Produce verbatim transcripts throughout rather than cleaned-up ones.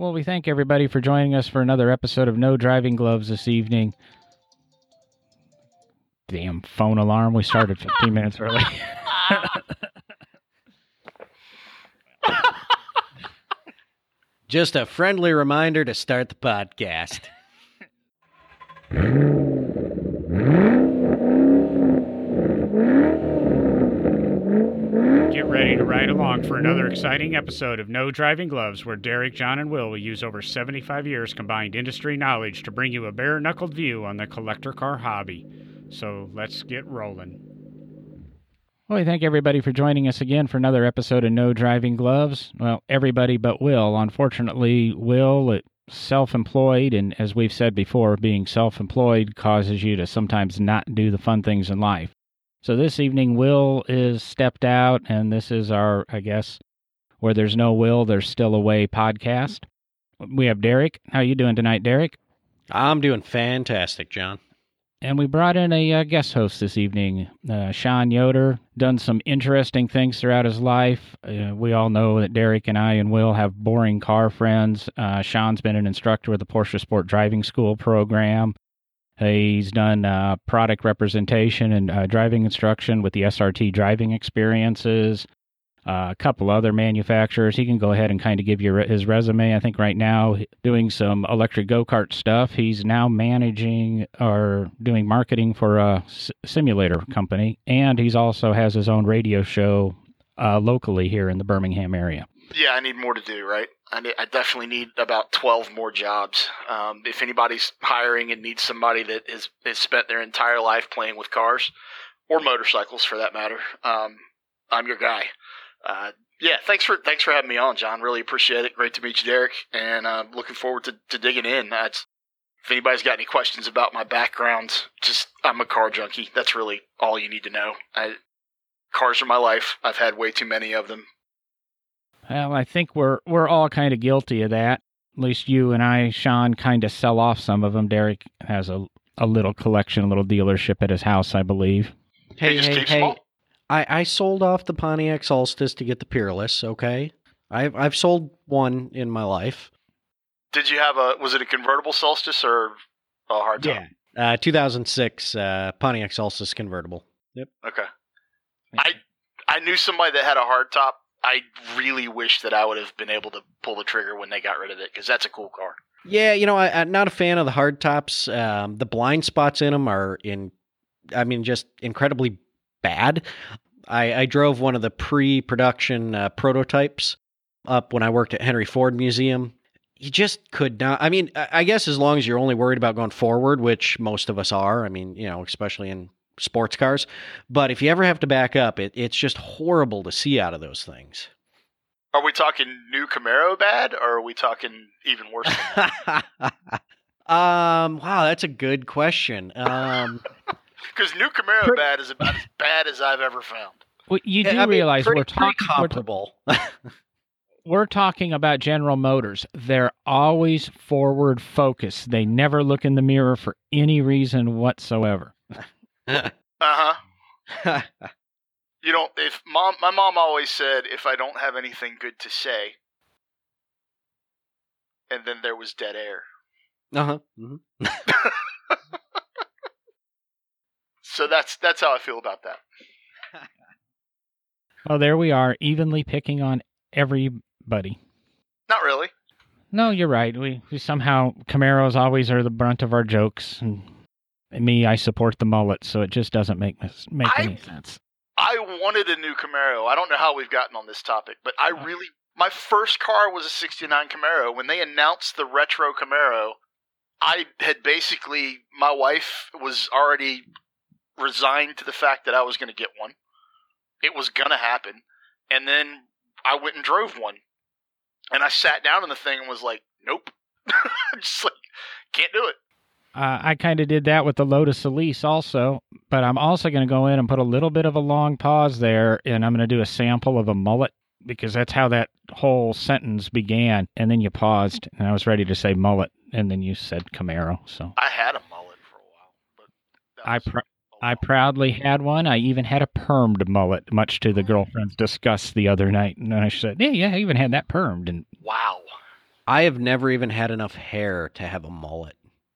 Well, we thank everybody for joining us for another episode of No Driving Gloves this evening. Damn phone alarm. We started fifteen minutes early. Just a friendly reminder to start the podcast. Get ready to ride along for another exciting episode of No Driving Gloves, where Derek, John, and Will will use over seventy-five years combined industry knowledge to bring you a bare-knuckled view on the collector car hobby. So let's get rolling. Well, we thank everybody for joining us again for another episode of No Driving Gloves. Well, everybody but Will. Unfortunately, Will, it, self-employed, and as we've said before, being self-employed causes you to sometimes not do the fun things in life. So this evening, Will is stepped out, and this is our, I guess, where there's no Will, there's still a way podcast. We have Derek. How are you doing tonight, Derek? I'm doing fantastic, John. And we brought in a uh, guest host this evening, uh, Sean Yoder, done some interesting things throughout his life. Uh, we all know that Derek and I and Will have boring car friends. Uh, Sean's been an instructor with the Porsche Sport Driving School program. He's done uh, product representation and uh, driving instruction with the S R T Driving Experiences, uh, a couple other manufacturers. He can go ahead and kind of give you re- his resume. I think right now, doing some electric go-kart stuff, he's now managing or doing marketing for a s- simulator company, and he's also has his own radio show uh, locally here in the Birmingham area. Yeah, I need more to do, right? I, need, I definitely need about twelve more jobs. Um, if anybody's hiring and needs somebody that has, has spent their entire life playing with cars, or motorcycles for that matter, um, I'm your guy. Uh, yeah, thanks for thanks for having me on, John. Really appreciate it. Great to meet you, Derek, and uh, looking forward to, to digging in. Uh, it's, if anybody's got any questions about my background, just I'm a car junkie. That's really all you need to know. I, cars are my life. I've had way too many of them. Well, I think we're we're all kind of guilty of that. At least you and I, Sean, kind of sell off some of them. Derek has a a little collection, a little dealership at his house, I believe. Hey, hey, hey, hey. I, I sold off the Pontiac Solstice to get the Peerless, okay? I've I've sold one in my life. Did you have a, was it a convertible Solstice or a hard top? Yeah, uh, two thousand six uh, Pontiac Solstice convertible. Yep. Okay. I I knew somebody that had a hard top. I really wish that I would have been able to pull the trigger when they got rid of it, because that's a cool car. Yeah, you know, I, I'm not a fan of the hard tops. Um, the blind spots in them are, in, I mean, just incredibly bad. I, I drove one of the pre-production uh, prototypes up when I worked at Henry Ford Museum. You just could not, I mean, I guess as long as you're only worried about going forward, which most of us are, I mean, you know, especially in sports cars, but if you ever have to back up, it, it's just horrible to see out of those things. Are we talking new Camaro bad, or are we talking even worse than that? um, wow, that's a good question. Um, Because new Camaro pretty, bad is about as bad as I've ever found. Well, you do I mean, realize pretty, we're talking comparable. We're, we're talking about General Motors. They're always forward focused. They never look in the mirror for any reason whatsoever. uh huh. You don't. If mom, my mom always said, "If I don't have anything good to say," and then there was dead air. Uh huh. Mm-hmm. So that's that's how I feel about that. Well, there we are, evenly picking on everybody. Not really. No, you're right. We we somehow Camaros always are the brunt of our jokes, and, and me, I support the mullet, so it just doesn't make make I, any sense. I wanted a new Camaro. I don't know how we've gotten on this topic, but I okay. really my first car was a sixty-nine Camaro. When they announced the retro Camaro, I had basically my wife was already resigned to the fact that I was going to get one. It was going to happen. And then I went and drove one. And I sat down in the thing and was like, nope. Just like, can't do it. Uh, I kind of did that with the Lotus Elise also, but I'm also going to go in and put a little bit of a long pause there, and I'm going to do a sample of a mullet, because that's how that whole sentence began. And then you paused, and I was ready to say mullet, and then you said Camaro. So I had a mullet for a while. But that was- I pr- I proudly had one. I even had a permed mullet, much to the girlfriend's disgust the other night. And I said, yeah, yeah, I even had that permed. And wow. I have never even had enough hair to have a mullet.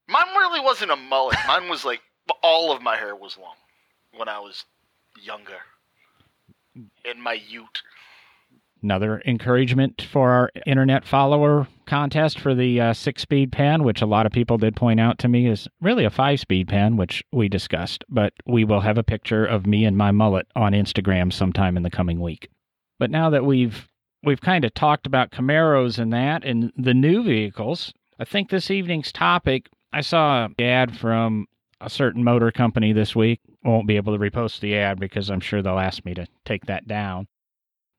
Mine really wasn't a mullet. Mine was like, all of my hair was long when I was younger. In my ute. Another encouragement for our internet follower contest for the uh, six-speed pan, which a lot of people did point out to me is really a five-speed pan, which we discussed. But we will have a picture of me and my mullet on Instagram sometime in the coming week. But now that we've we've kind of talked about Camaros and that and the new vehicles, I think this evening's topic, I saw an ad from a certain motor company this week. I won't be able to repost the ad because I'm sure they'll ask me to take that down.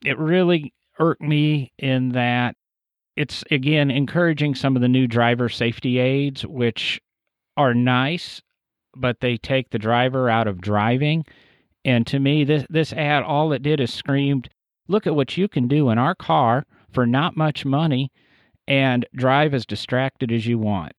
It really irked me in that it's, again, encouraging some of the new driver safety aids, which are nice, but they take the driver out of driving. And to me, this, this ad, all it did is screamed, look at what you can do in our car for not much money and drive as distracted as you want.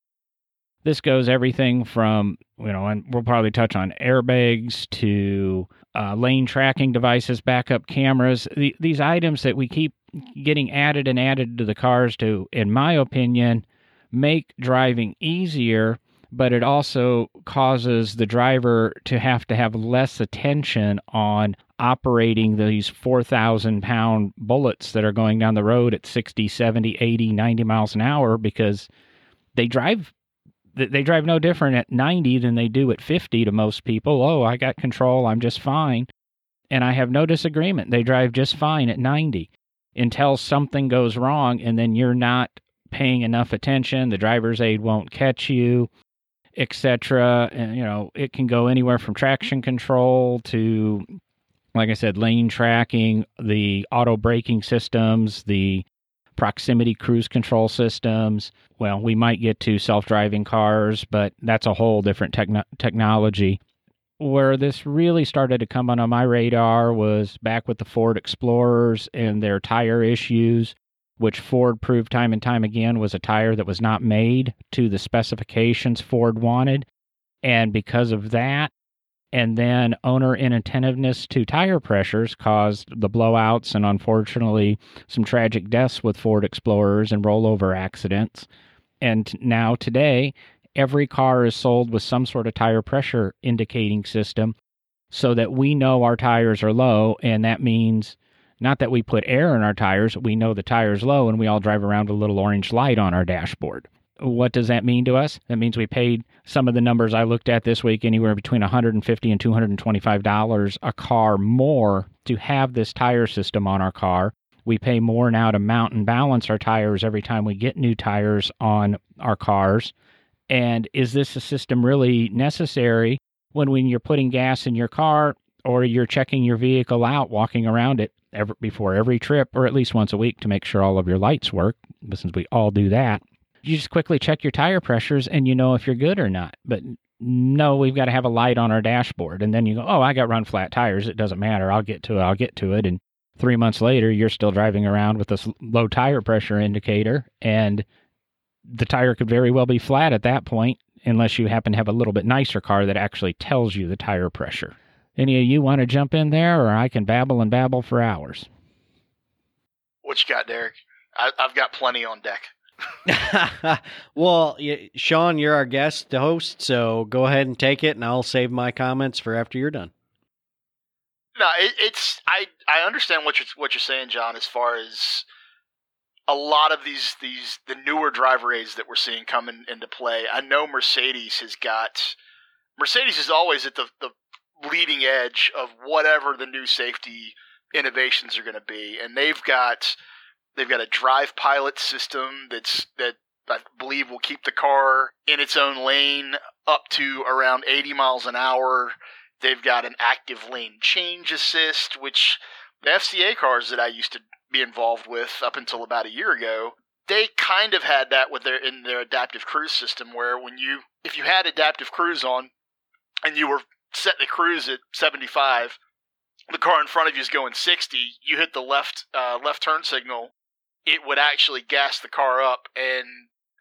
This goes everything from, you know, and we'll probably touch on airbags to uh, lane tracking devices, backup cameras, the, these items that we keep getting added and added to the cars to, in my opinion, make driving easier, but it also causes the driver to have to have less attention on operating these four thousand pound bullets that are going down the road at sixty, seventy, eighty, ninety miles an hour because they drive They drive no different at ninety than they do at fifty to most people. Oh, I got control. I'm just fine. And I have no disagreement. They drive just fine at ninety until something goes wrong and then you're not paying enough attention. The driver's aid won't catch you, et cetera. And, you know, it can go anywhere from traction control to, like I said, lane tracking, the auto braking systems, the proximity cruise control systems. Well, we might get to self-driving cars, but that's a whole different techn- technology. Where this really started to come on my radar was back with the Ford Explorers and their tire issues, which Ford proved time and time again was a tire that was not made to the specifications Ford wanted. And because of that, and then owner inattentiveness to tire pressures caused the blowouts and, unfortunately, some tragic deaths with Ford Explorers and rollover accidents. And now today, every car is sold with some sort of tire pressure indicating system so that we know our tires are low. And that means not that we put air in our tires. We know the tire's low and we all drive around with a little orange light on our dashboard. What does that mean to us? That means we paid some of the numbers I looked at this week, anywhere between one hundred fifty dollars and two hundred twenty-five dollars a car more to have this tire system on our car. We pay more now to mount and balance our tires every time we get new tires on our cars. And is this a system really necessary when, when you're putting gas in your car or you're checking your vehicle out, walking around it every, before every trip or at least once a week to make sure all of your lights work, since we all do that? You just quickly check your tire pressures and you know if you're good or not. But no, we've got to have a light on our dashboard. And then you go, oh, I got run flat tires. It doesn't matter. I'll get to it. I'll get to it. And three months later, you're still driving around with this low tire pressure indicator. And the tire could very well be flat at that point, unless you happen to have a little bit nicer car that actually tells you the tire pressure. Any of you want to jump in there, or I can babble and babble for hours? What you got, Derek? I, I've got plenty on deck. Well, Sean, you're our guest host, so go ahead and take it, and I'll save my comments for after you're done. No, it, it's I, I understand what you're what you're saying, John. As far as a lot of these these the newer driver aids that we're seeing come in, into play, I know Mercedes has got Mercedes is always at the the leading edge of whatever the new safety innovations are going to be, and they've got. They've got a drive pilot system that's that I believe will keep the car in its own lane up to around eighty miles an hour. They've got an active lane change assist, which the F C A cars that I used to be involved with up until about a year ago, they kind of had that with their in their adaptive cruise system, where when you if you had adaptive cruise on and you were set to cruise at seventy-five, the car in front of you is going sixty, you hit the left uh, left turn signal. It would actually gas the car up and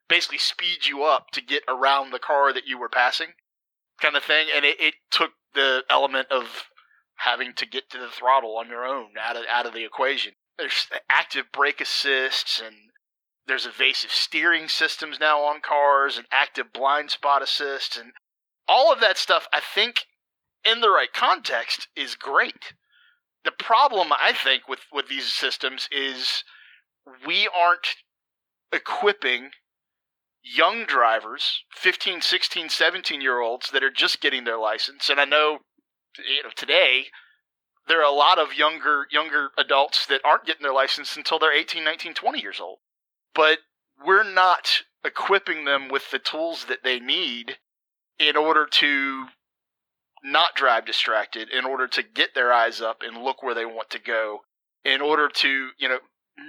basically speed you up to get around the car that you were passing, kind of thing. And it, it took the element of having to get to the throttle on your own out of out of the equation. There's active brake assists and There's evasive steering systems now on cars and active blind spot assist and all of that stuff, I think, in the right context, is great. The problem, I think, with, with these systems is we aren't equipping young drivers, fifteen, sixteen, seventeen-year-olds that are just getting their license. And I know, you know, today there are a lot of younger younger adults that aren't getting their license until they're eighteen, nineteen, twenty years old. But we're not equipping them with the tools that they need in order to not drive distracted, in order to get their eyes up and look where they want to go, in order to, you know,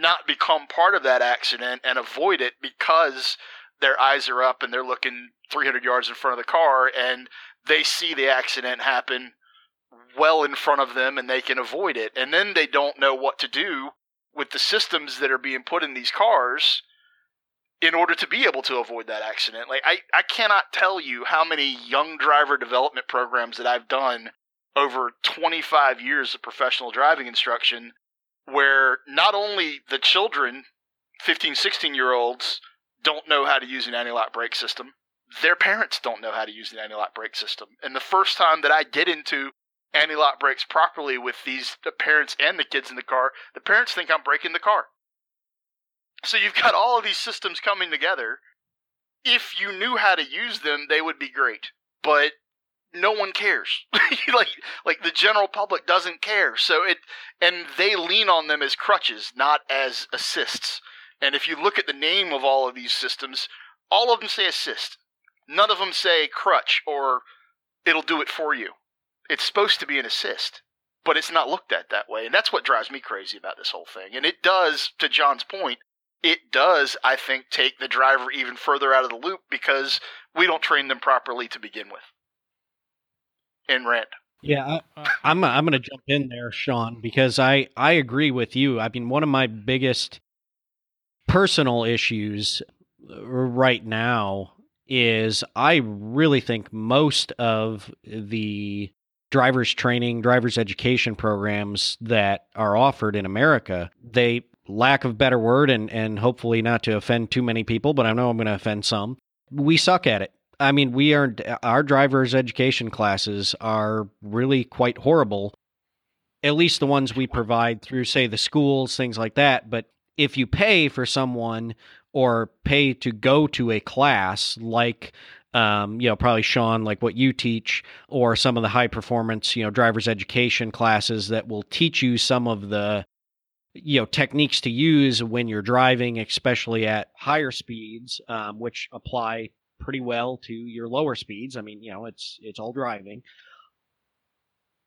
not become part of that accident and avoid it because their eyes are up and they're looking three hundred yards in front of the car and they see the accident happen well in front of them and they can avoid it. And then they don't know what to do with the systems that are being put in these cars in order to be able to avoid that accident. Like I, I cannot tell you how many young driver development programs that I've done over twenty-five years of professional driving instruction where not only the children, fifteen, sixteen-year-olds, don't know how to use an anti-lock brake system, their parents don't know how to use an anti-lock brake system. And the first time that I get into anti-lock brakes properly with these the parents and the kids in the car, the parents think I'm braking the car. So you've got all of these systems coming together. If you knew how to use them, they would be great. But no one cares. like like the general public doesn't care. So it and they lean on them as crutches, not as assists. And if you look at the name of all of these systems, all of them say assist. None of them say crutch or it'll do it for you. It's supposed to be an assist, but it's not looked at that way. And that's what drives me crazy about this whole thing. And it does, to John's point, it does, I think, take the driver even further out of the loop because we don't train them properly to begin with. And rant. Yeah, I, I'm, I'm going to jump in there, Sean, because I, I agree with you. I mean, one of my biggest personal issues right now is I really think most of the driver's training, driver's education programs that are offered in America, they, lack of better word, and, and hopefully not to offend too many people, but I know I'm going to offend some, we suck at it. I mean, we are, our driver's education classes are really quite horrible, at least the ones we provide through, say, the schools, things like that. But if you pay for someone or pay to go to a class like, um, you know, probably Sean, like what you teach, or some of the high performance, you know, driver's education classes that will teach you some of the, you know, techniques to use when you're driving, especially at higher speeds, um, which apply pretty well to your lower speeds. I mean, you know, it's it's all driving.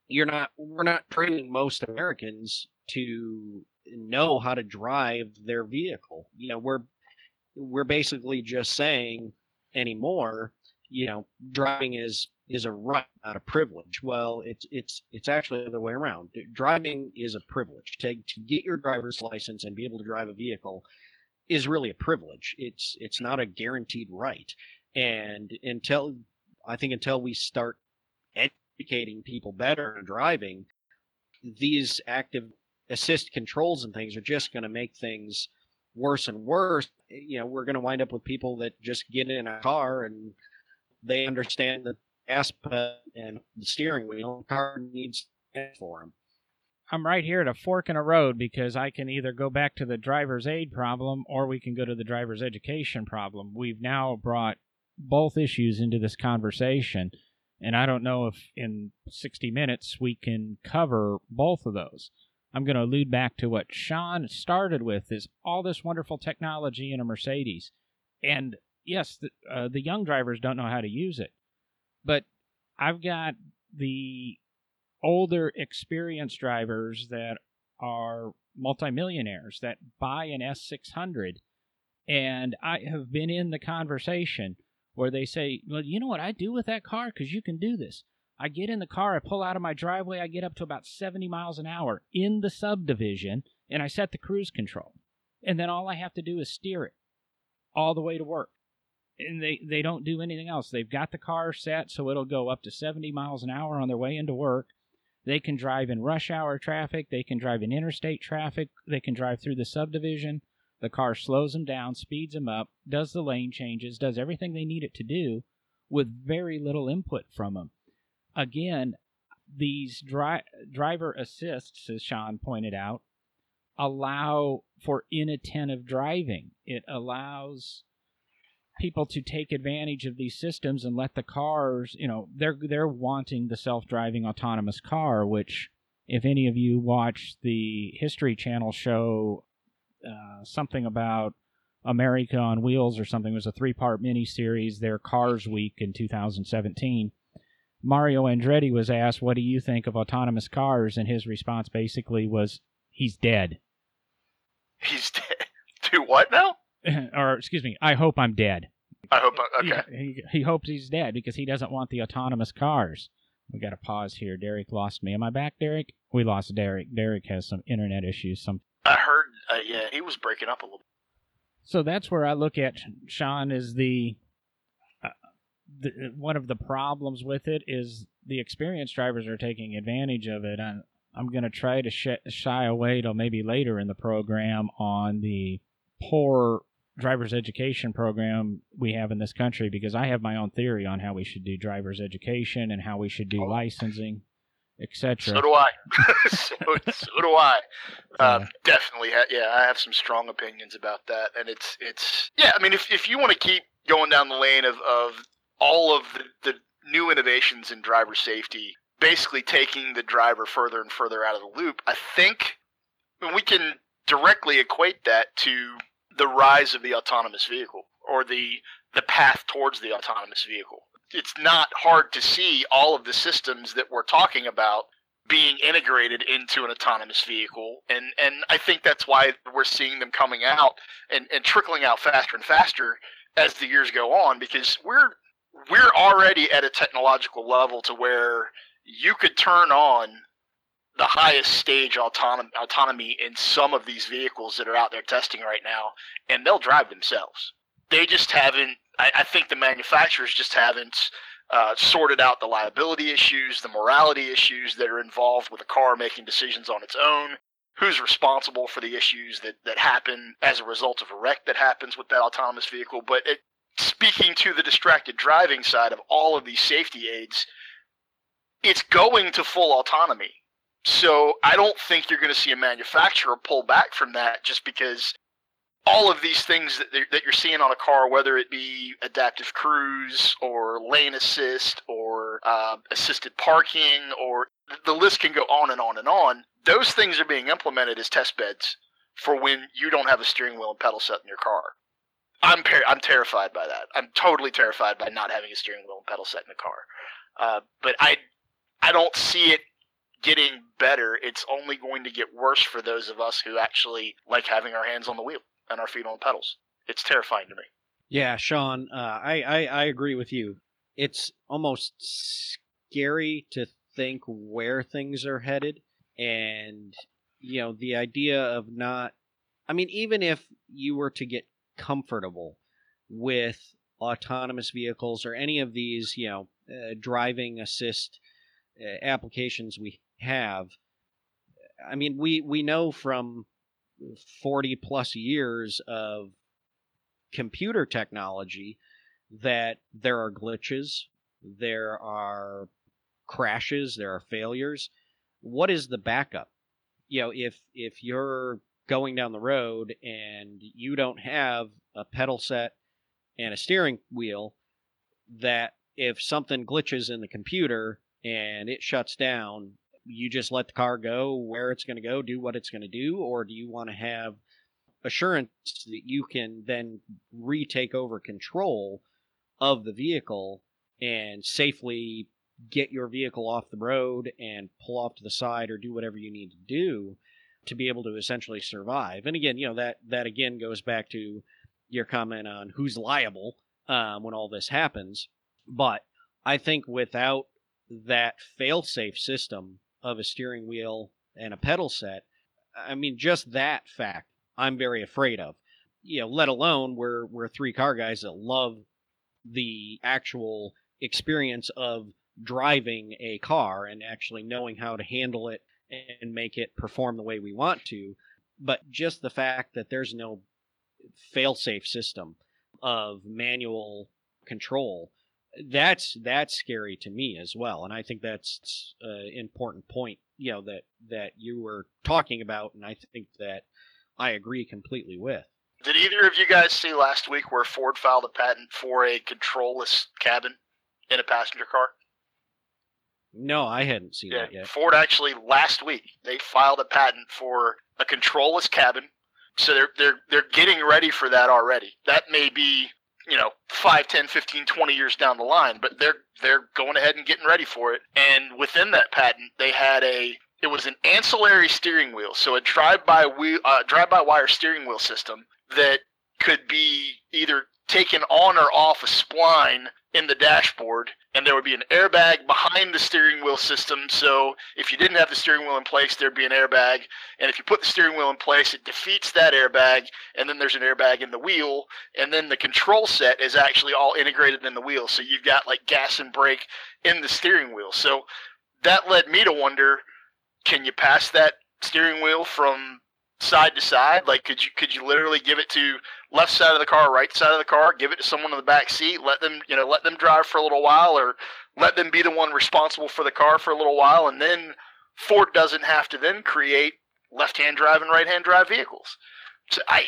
You're not, we're not training most Americans to know how to drive their vehicle. You know, we're we're basically just saying anymore, you know, driving is is a right, not a privilege. Well, it's it's it's actually the other way around. Driving is a privilege. To to get your driver's license and be able to drive a vehicle is really a privilege. It's it's not a guaranteed right. And until I think until we start educating people better on driving, these active assist controls and things are just going to make things worse and worse. You know, we're going to wind up with people that just get in a car and they understand that Aspa and the steering wheel car needs for him. I'm right here at a fork in a road because I can either go back to the driver's aid problem or we can go to the driver's education problem. We've now brought both issues into this conversation, and I don't know if in sixty minutes we can cover both of those. I'm going to allude back to what Sean started with, is all this wonderful technology in a Mercedes. And yes, the, uh, the young drivers don't know how to use it. But I've got the older, experienced drivers that are multimillionaires that buy an S six hundred. And I have been in the conversation where they say, well, you know what I do with that car? Because you can do this. I get in the car, I pull out of my driveway, I get up to about seventy miles an hour in the subdivision, and I set the cruise control. And then all I have to do is steer it all the way to work. And they, they don't do anything else. They've got the car set so it'll go up to seventy miles an hour on their way into work. They can drive in rush hour traffic. They can drive in interstate traffic. They can drive through the subdivision. The car slows them down, speeds them up, does the lane changes, does everything they need it to do with very little input from them. Again, these dri- driver assists, as Sean pointed out, allow for inattentive driving. It allows people to take advantage of these systems and let the cars, you know, they're they're wanting the self-driving autonomous car, which if any of you watch the History Channel show, uh, something about America on Wheels or something, it was a three-part miniseries, their Cars Week in two thousand seventeen, Mario Andretti was asked, what do you think of autonomous cars? And his response basically was, he's dead. He's dead? Do what now? Or, excuse me, I hope I'm dead. I hope, I'm, okay. He, he, he hopes he's dead because he doesn't want the autonomous cars. We got to pause here. Derek lost me. Am I back, Derek? We lost Derek. Derek has some internet issues. Some I heard, uh, yeah, he was breaking up a little. So that's where I look at, Sean, is the... The, one of the problems with it is the experienced drivers are taking advantage of it. I'm, I'm going to try to sh- shy away till maybe later in the program on the poor driver's education program we have in this country, because I have my own theory on how we should do driver's education and how we should do oh. licensing, et cetera. So do I. so, so do I. Uh, yeah. Definitely. Ha- yeah, I have some strong opinions about that. And it's, it's yeah, I mean, if, if you want to keep going down the lane of, of all of the, the new innovations in driver safety, basically taking the driver further and further out of the loop, I think I mean, we can directly equate that to the rise of the autonomous vehicle, or the the path towards the autonomous vehicle. It's not hard to see all of the systems that we're talking about being integrated into an autonomous vehicle, and, and I think that's why we're seeing them coming out and, and trickling out faster and faster as the years go on, because we're We're already at a technological level to where you could turn on the highest stage autonom- autonomy in some of these vehicles that are out there testing right now, and they'll drive themselves. They just haven't – I think the manufacturers just haven't uh, sorted out the liability issues, the morality issues that are involved with a car making decisions on its own, who's responsible for the issues that, that happen as a result of a wreck that happens with that autonomous vehicle. But it, speaking to the distracted driving side of all of these safety aids, it's going to full autonomy. So I don't think you're going to see a manufacturer pull back from that, just because all of these things that, that you're seeing on a car, whether it be adaptive cruise or lane assist or uh, assisted parking, or the list can go on and on and on. Those things are being implemented as test beds for when you don't have a steering wheel and pedal set in your car. I'm par- I'm terrified by that. I'm totally terrified by not having a steering wheel and pedal set in the car. Uh, but I I don't see it getting better. It's only going to get worse for those of us who actually like having our hands on the wheel and our feet on the pedals. It's terrifying to me. Yeah, Sean, uh, I, I, I agree with you. It's almost scary to think where things are headed. And, you know, the idea of not... I mean, even if you were to get comfortable with autonomous vehicles or any of these, you know, uh, driving assist uh, applications we have. I mean, we, we know from forty plus years of computer technology that there are glitches, there are crashes, there are failures. What is the backup? You know, if, if you're going down the road and you don't have a pedal set and a steering wheel, that if something glitches in the computer and it shuts down, you just let the car go where it's going to go, do what it's going to do? Or do you want to have assurance that you can then retake over control of the vehicle and safely get your vehicle off the road and pull off to the side or do whatever you need to do to be able to essentially survive? And again, you know, that, that again goes back to your comment on who's liable um, when all this happens. But I think without that fail-safe system of a steering wheel and a pedal set, I mean, just that fact, I'm very afraid of. You know, let alone we're, we're three car guys that love the actual experience of driving a car and actually knowing how to handle it and make it perform the way we want to. But just the fact that there's no fail-safe system of manual control. That's that's scary to me as well, and I think that's an important point, you know, that that you were talking about, and I think that I agree completely with. Did either of you guys see last week where Ford filed a patent for a controlless cabin in a passenger car? No, I hadn't seen yeah, that yet. Ford actually last week they filed a patent for a controlless cabin, so they're they're they're getting ready for that already. That may be, you know, five, ten, fifteen, twenty years down the line, but they're they're going ahead and getting ready for it. And within that patent, they had a it was an ancillary steering wheel, so a drive-by wheel, uh, drive-by-wire steering wheel system that could be either taken on or off a spline in the dashboard, and there would be an airbag behind the steering wheel system. So if you didn't have the steering wheel in place, there'd be an airbag, and if you put the steering wheel in place, it defeats that airbag, and then there's an airbag in the wheel, and then the control set is actually all integrated in the wheel, so you've got like gas and brake in the steering wheel. So that led me to wonder, can you pass that steering wheel from side to side? Like, could you could you literally give it to left side of the car, right side of the car, give it to someone in the back seat, let them, you know, let them drive for a little while, or let them be the one responsible for the car for a little while, and then Ford doesn't have to then create left-hand drive and right-hand drive vehicles. So I,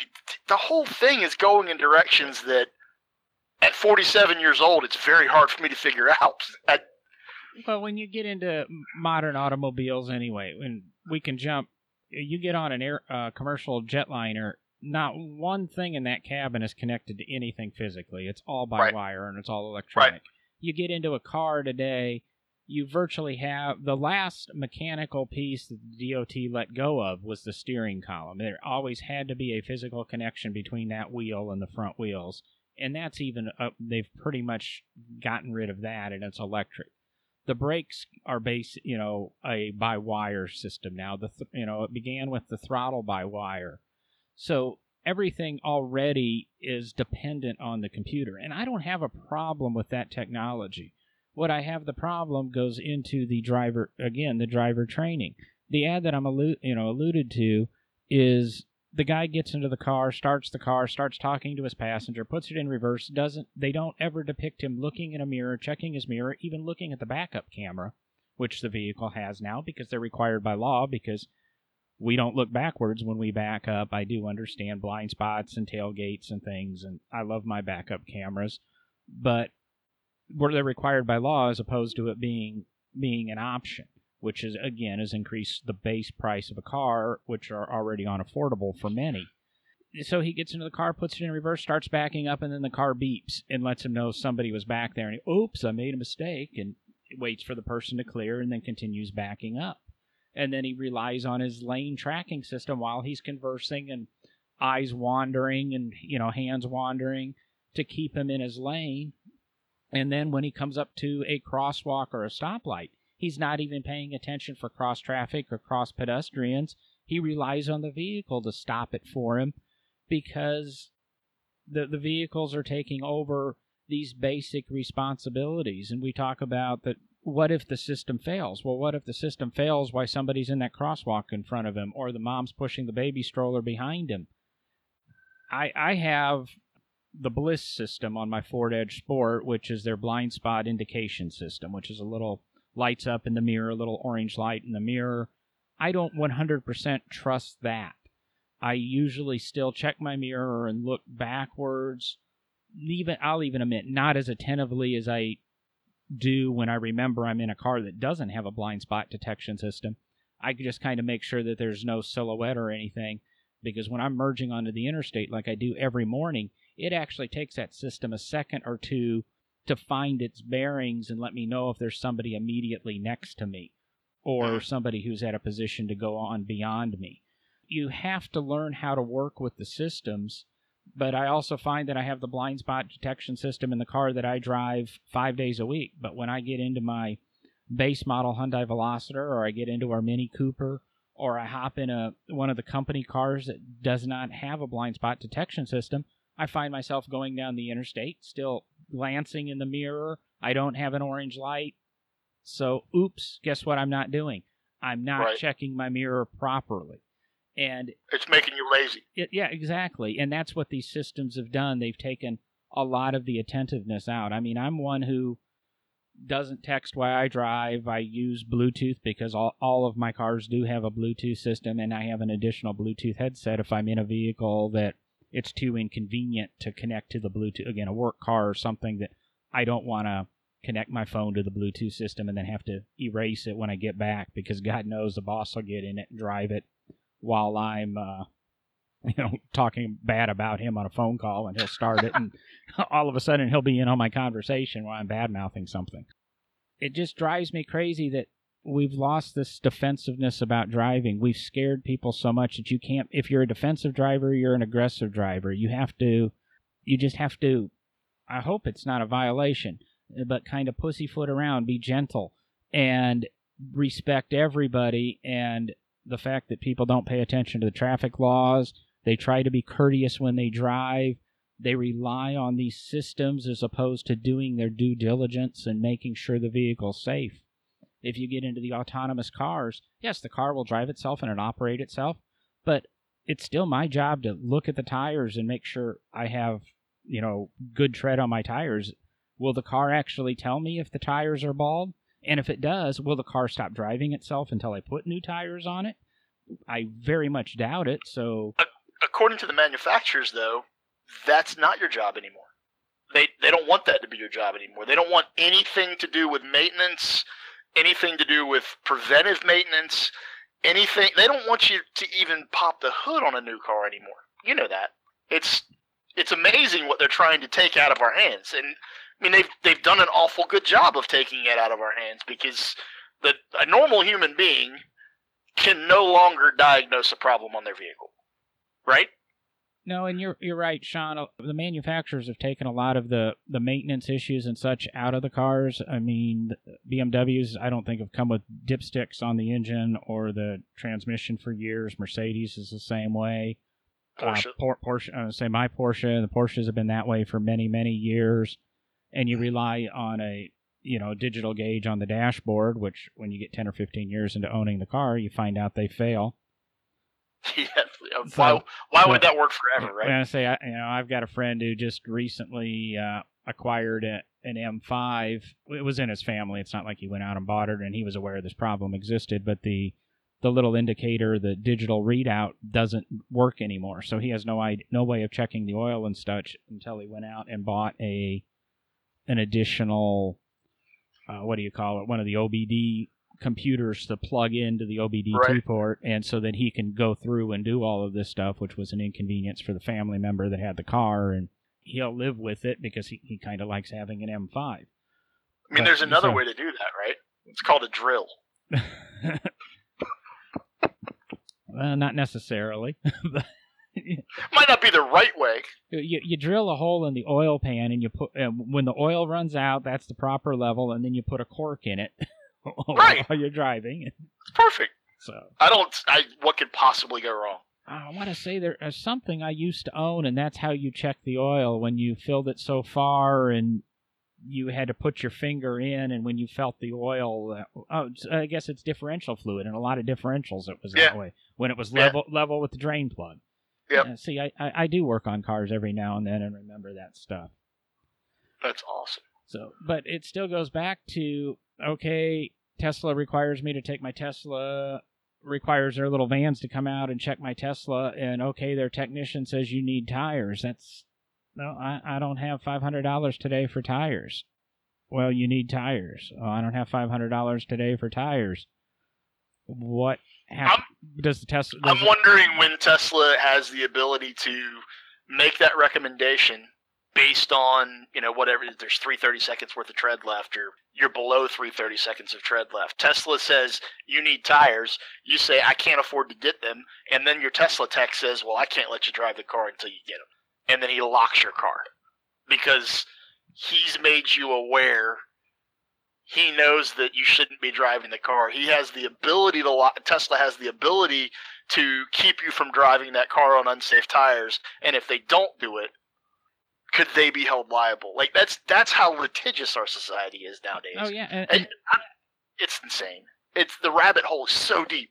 the whole thing is going in directions that, at forty-seven years old, it's very hard for me to figure out. I, well, when you get into modern automobiles, anyway, when we can jump. You get on an air uh, commercial jetliner, not one thing in that cabin is connected to anything physically. It's all by right. wire, and it's all electronic. Right. You get into a car today, you virtually have the last mechanical piece that the D O T let go of was the steering column. There always had to be a physical connection between that wheel and the front wheels, and that's even uh, they've pretty much gotten rid of that, and it's electric. The brakes are base, you know, a by-wire system now. The th- you know, it began with the throttle by-wire. So everything already is dependent on the computer. And I don't have a problem with that technology. What I have the problem goes into the driver, again, the driver training. The ad that I'm allu- you know, alluded to is the guy gets into the car, starts the car, starts talking to his passenger, puts it in reverse, doesn't, they don't ever depict him looking in a mirror, checking his mirror, even looking at the backup camera, which the vehicle has now because they're required by law, because we don't look backwards when we back up. I do understand blind spots and tailgates and things, and I love my backup cameras, but where they're required by law as opposed to it being being an option, which is, again, has increased the base price of a car, which are already unaffordable for many. So he gets into the car, puts it in reverse, starts backing up, and then the car beeps and lets him know somebody was back there. And he, oops, I made a mistake, and waits for the person to clear and then continues backing up. And then he relies on his lane tracking system while he's conversing and eyes wandering and, you know, hands wandering to keep him in his lane. And then when he comes up to a crosswalk or a stoplight, he's not even paying attention for cross-traffic or cross-pedestrians. He relies on the vehicle to stop it for him because the the vehicles are taking over these basic responsibilities. And we talk about that, what if the system fails? Well, what if the system fails while somebody's in that crosswalk in front of him or the mom's pushing the baby stroller behind him? I I have the Bliss system on my Ford Edge Sport, which is their blind spot indication system, which is a little... lights up in the mirror, a little orange light in the mirror. I don't one hundred percent trust that. I usually still check my mirror and look backwards. Even I'll even admit, not as attentively as I do when I remember I'm in a car that doesn't have a blind spot detection system. I can just kind of make sure that there's no silhouette or anything, because when I'm merging onto the interstate like I do every morning, it actually takes that system a second or two to find its bearings and let me know if there's somebody immediately next to me or somebody who's at a position to go on beyond me. You have to learn how to work with the systems, but I also find that I have the blind spot detection system in the car that I drive five days a week. But when I get into my base model Hyundai Veloster, or I get into our Mini Cooper, or I hop in a one of the company cars that does not have a blind spot detection system, I find myself going down the interstate, still glancing in the mirror. I don't have an orange light. So, oops, guess what I'm not doing? I'm not right. checking my mirror properly. And it's making you lazy. It, yeah, exactly. And that's what these systems have done. They've taken a lot of the attentiveness out. I mean, I'm one who doesn't text while I drive. I use Bluetooth because all, all of my cars do have a Bluetooth system, and I have an additional Bluetooth headset if I'm in a vehicle that it's too inconvenient to connect to the Bluetooth. Again, a work car or something that I don't want to connect my phone to the Bluetooth system and then have to erase it when I get back, because God knows the boss will get in it and drive it while I'm uh, you know, talking bad about him on a phone call, and he'll start it, and all of a sudden he'll be in on my conversation while I'm bad-mouthing something. It just drives me crazy that we've lost this defensiveness about driving. We've scared people so much that you can't, if you're a defensive driver, you're an aggressive driver. You have to, you just have to, I hope it's not a violation, but kind of pussyfoot around, be gentle, and respect everybody, and the fact that people don't pay attention to the traffic laws. They try to be courteous when they drive. They rely on these systems as opposed to doing their due diligence and making sure the vehicle's safe. If you get into the autonomous cars, yes, the car will drive itself and it'll operate itself, but it's still my job to look at the tires and make sure I have, you know, good tread on my tires. Will the car actually tell me if the tires are bald? And if it does, will the car stop driving itself until I put new tires on it? I very much doubt it, so... According to the manufacturers, though, that's not your job anymore. They they don't want that to be your job anymore. They don't want anything to do with maintenance, anything to do with preventive maintenance, anything. They don't want you to even pop the hood on a new car anymore. You know that. It's it's amazing what they're trying to take out of our hands, and... I mean, they've, they've done an awful good job of taking it out of our hands, because the, a normal human being can no longer diagnose a problem on their vehicle, right? No, and you're you're right, Sean. The manufacturers have taken a lot of the, the maintenance issues and such out of the cars. I mean, B M Ws, I don't think, have come with dipsticks on the engine or the transmission for years. Mercedes is the same way. Porsche. Uh, Porsche, I would say my Porsche, the Porsches have been that way for many, many years. And you rely on a, you know, digital gauge on the dashboard, which when you get ten or fifteen years into owning the car, you find out they fail. Yeah, so, why, why would that work forever, right? I was going to say, you know, I've got a friend who just recently uh, acquired a, an M five. It was in his family. It's not like he went out and bought it, and he was aware this problem existed. But the, the little indicator, the digital readout, doesn't work anymore. So he has no idea, no way of checking the oil and such until he went out and bought a... an additional, uh, what do you call it, one of the O B D computers to plug into the O B D two right. port, and so that he can go through and do all of this stuff, which was an inconvenience for the family member that had the car, and he'll live with it because he, he kind of likes having an M five. I mean, but, there's another so, way to do that, right? It's called a drill. Well, not necessarily, but... Might not be the right way. You you drill a hole in the oil pan, and you put uh, when the oil runs out, that's the proper level, and then you put a cork in it. Right. While you're driving. Perfect. So I don't. I what could possibly go wrong? I want to say there is something I used to own, and that's how you check the oil when you filled it so far, and you had to put your finger in, and when you felt the oil. Uh, oh, I guess it's differential fluid, and a lot of differentials. It was yeah. that way when it was level yeah. level with the drain plug. Yep. Uh, see, I, I, I do work on cars every now and then and remember that stuff. That's awesome. So, but it still goes back to, okay, Tesla requires me to take my Tesla, requires their little vans to come out and check my Tesla, and okay, their technician says you need tires. That's, no, I, I don't have five hundred dollars today for tires. Well, you need tires. Oh, I don't have five hundred dollars today for tires. What? How, does the Tesla, does I'm wondering it, when Tesla has the ability to make that recommendation based on, you know, whatever. There's three hundred thirty seconds worth of tread left, or you're below three hundred thirty seconds of tread left. Tesla says you need tires. You say, I can't afford to get them. And then your Tesla tech says, well, I can't let you drive the car until you get them. And then he locks your car because he's made you aware. He knows that you shouldn't be driving the car. He has the ability to lock, Tesla has the ability to keep you from driving that car on unsafe tires. And if they don't do it, could they be held liable? Like that's that's how litigious our society is nowadays. Oh yeah, and, and, and it's insane. It's the rabbit hole is so deep.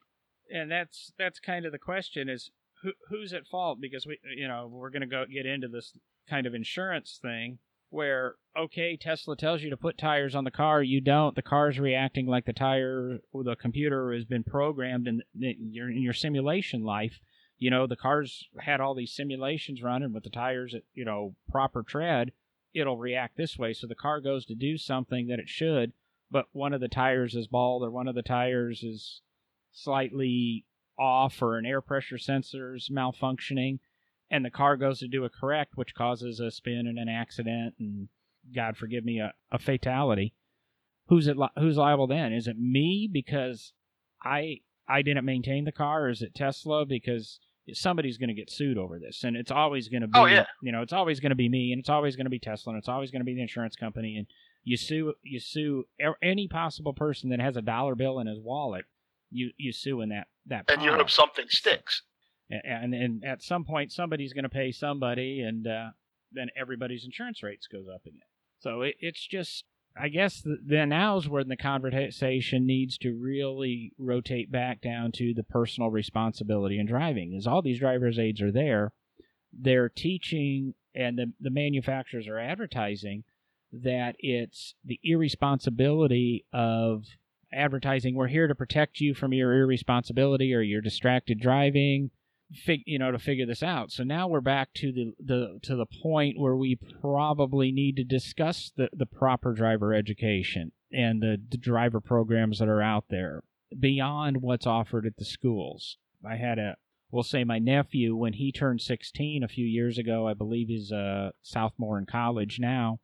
and that's that's kind of the question is who who's at fault, because we you know we're going to go get into this kind of insurance thing where, okay, Tesla tells you to put tires on the car, you don't, the car's reacting like the tire or the computer has been programmed in your in your simulation life. You know, the car's had all these simulations running with the tires at, you know, proper tread, it'll react this way. So the car goes to do something that it should, but one of the tires is bald or one of the tires is slightly off or an air pressure sensor's malfunctioning, and the car goes to do a correct, which causes a spin and an accident and, God forgive me, a, a fatality. Who's it? Li- who's liable then? Is it me because I I didn't maintain the car? Or is it Tesla because... somebody's going to get sued over this, and it's always going to be, oh, yeah. you know, it's always going to be me, and it's always going to be Tesla, and it's always going to be the insurance company, and you sue, you sue any possible person that has a dollar bill in his wallet, you, you sue in that, that. And pile. You hope something sticks. And, and, and at some point, somebody's going to pay somebody, and uh, then everybody's insurance rates goes up again. So it, it's just, I guess the, the now's where the conversation needs to really rotate back down to the personal responsibility in driving. Is all these driver's aids are there, they're teaching, and the, the manufacturers are advertising that it's the irresponsibility of advertising. We're here to protect you from your irresponsibility or your distracted driving. Fig, you know, to figure this out. So now we're back to the, the to the point where we probably need to discuss the, the proper driver education and the, the driver programs that are out there beyond what's offered at the schools. I had a, we'll say my nephew, when he turned sixteen a few years ago, I believe he's a sophomore in college now,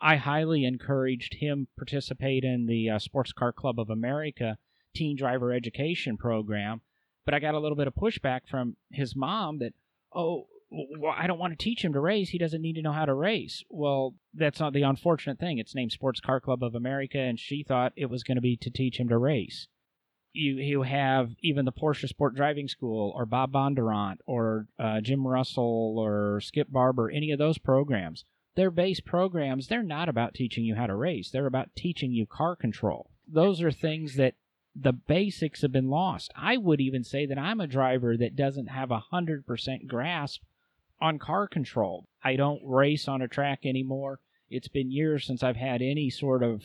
I highly encouraged him participate in the uh, Sports Car Club of America teen driver education program. But I got a little bit of pushback from his mom that, oh, well, I don't want to teach him to race. He doesn't need to know how to race. Well, that's not the unfortunate thing. It's named Sports Car Club of America, and she thought it was going to be to teach him to race. You you have even the Porsche Sport Driving School or Bob Bondurant or uh, Jim Russell or Skip Barber, any of those programs. They're base programs. They're not about teaching you how to race. They're about teaching you car control. Those are things that the basics have been lost. I would even say that I'm a driver that doesn't have a one hundred percent grasp on car control. I don't race on a track anymore. It's been years since I've had any sort of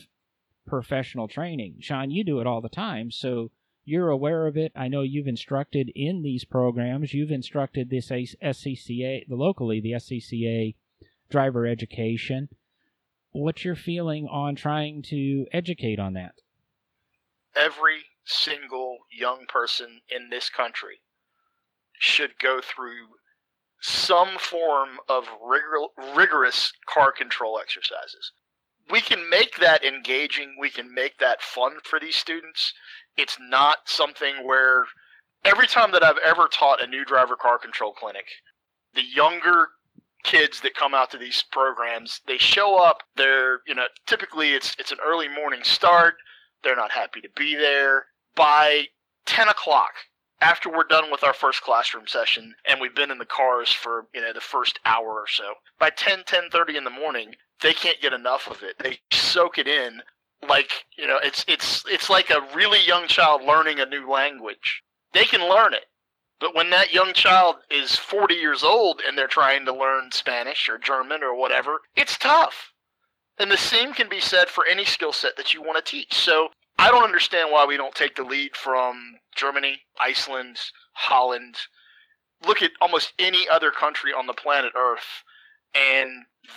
professional training. Sean, you do it all the time, so you're aware of it. I know you've instructed in these programs. You've instructed this S C C A, locally, the S C C A driver education. What's your feeling on trying to educate on that? Every single young person in this country should go through some form of rigor- rigorous car control exercises. We can make that engaging. We can make that fun for these students. It's not something where every time that I've ever taught a new driver car control clinic, the younger kids that come out to these programs, they show up. They're, you know, typically it's it's an early morning start. They're not happy to be there. By ten o'clock, after we're done with our first classroom session, and we've been in the cars for, you know, the first hour or so, by ten, ten thirty in the morning, they can't get enough of it. They soak it in like, you know, it's it's it's like a really young child learning a new language. They can learn it. But when that young child is forty years old and they're trying to learn Spanish or German or whatever, it's tough. And the same can be said for any skill set that you want to teach. So I don't understand why we don't take the lead from Germany, Iceland, Holland. Look at almost any other country on the planet Earth, and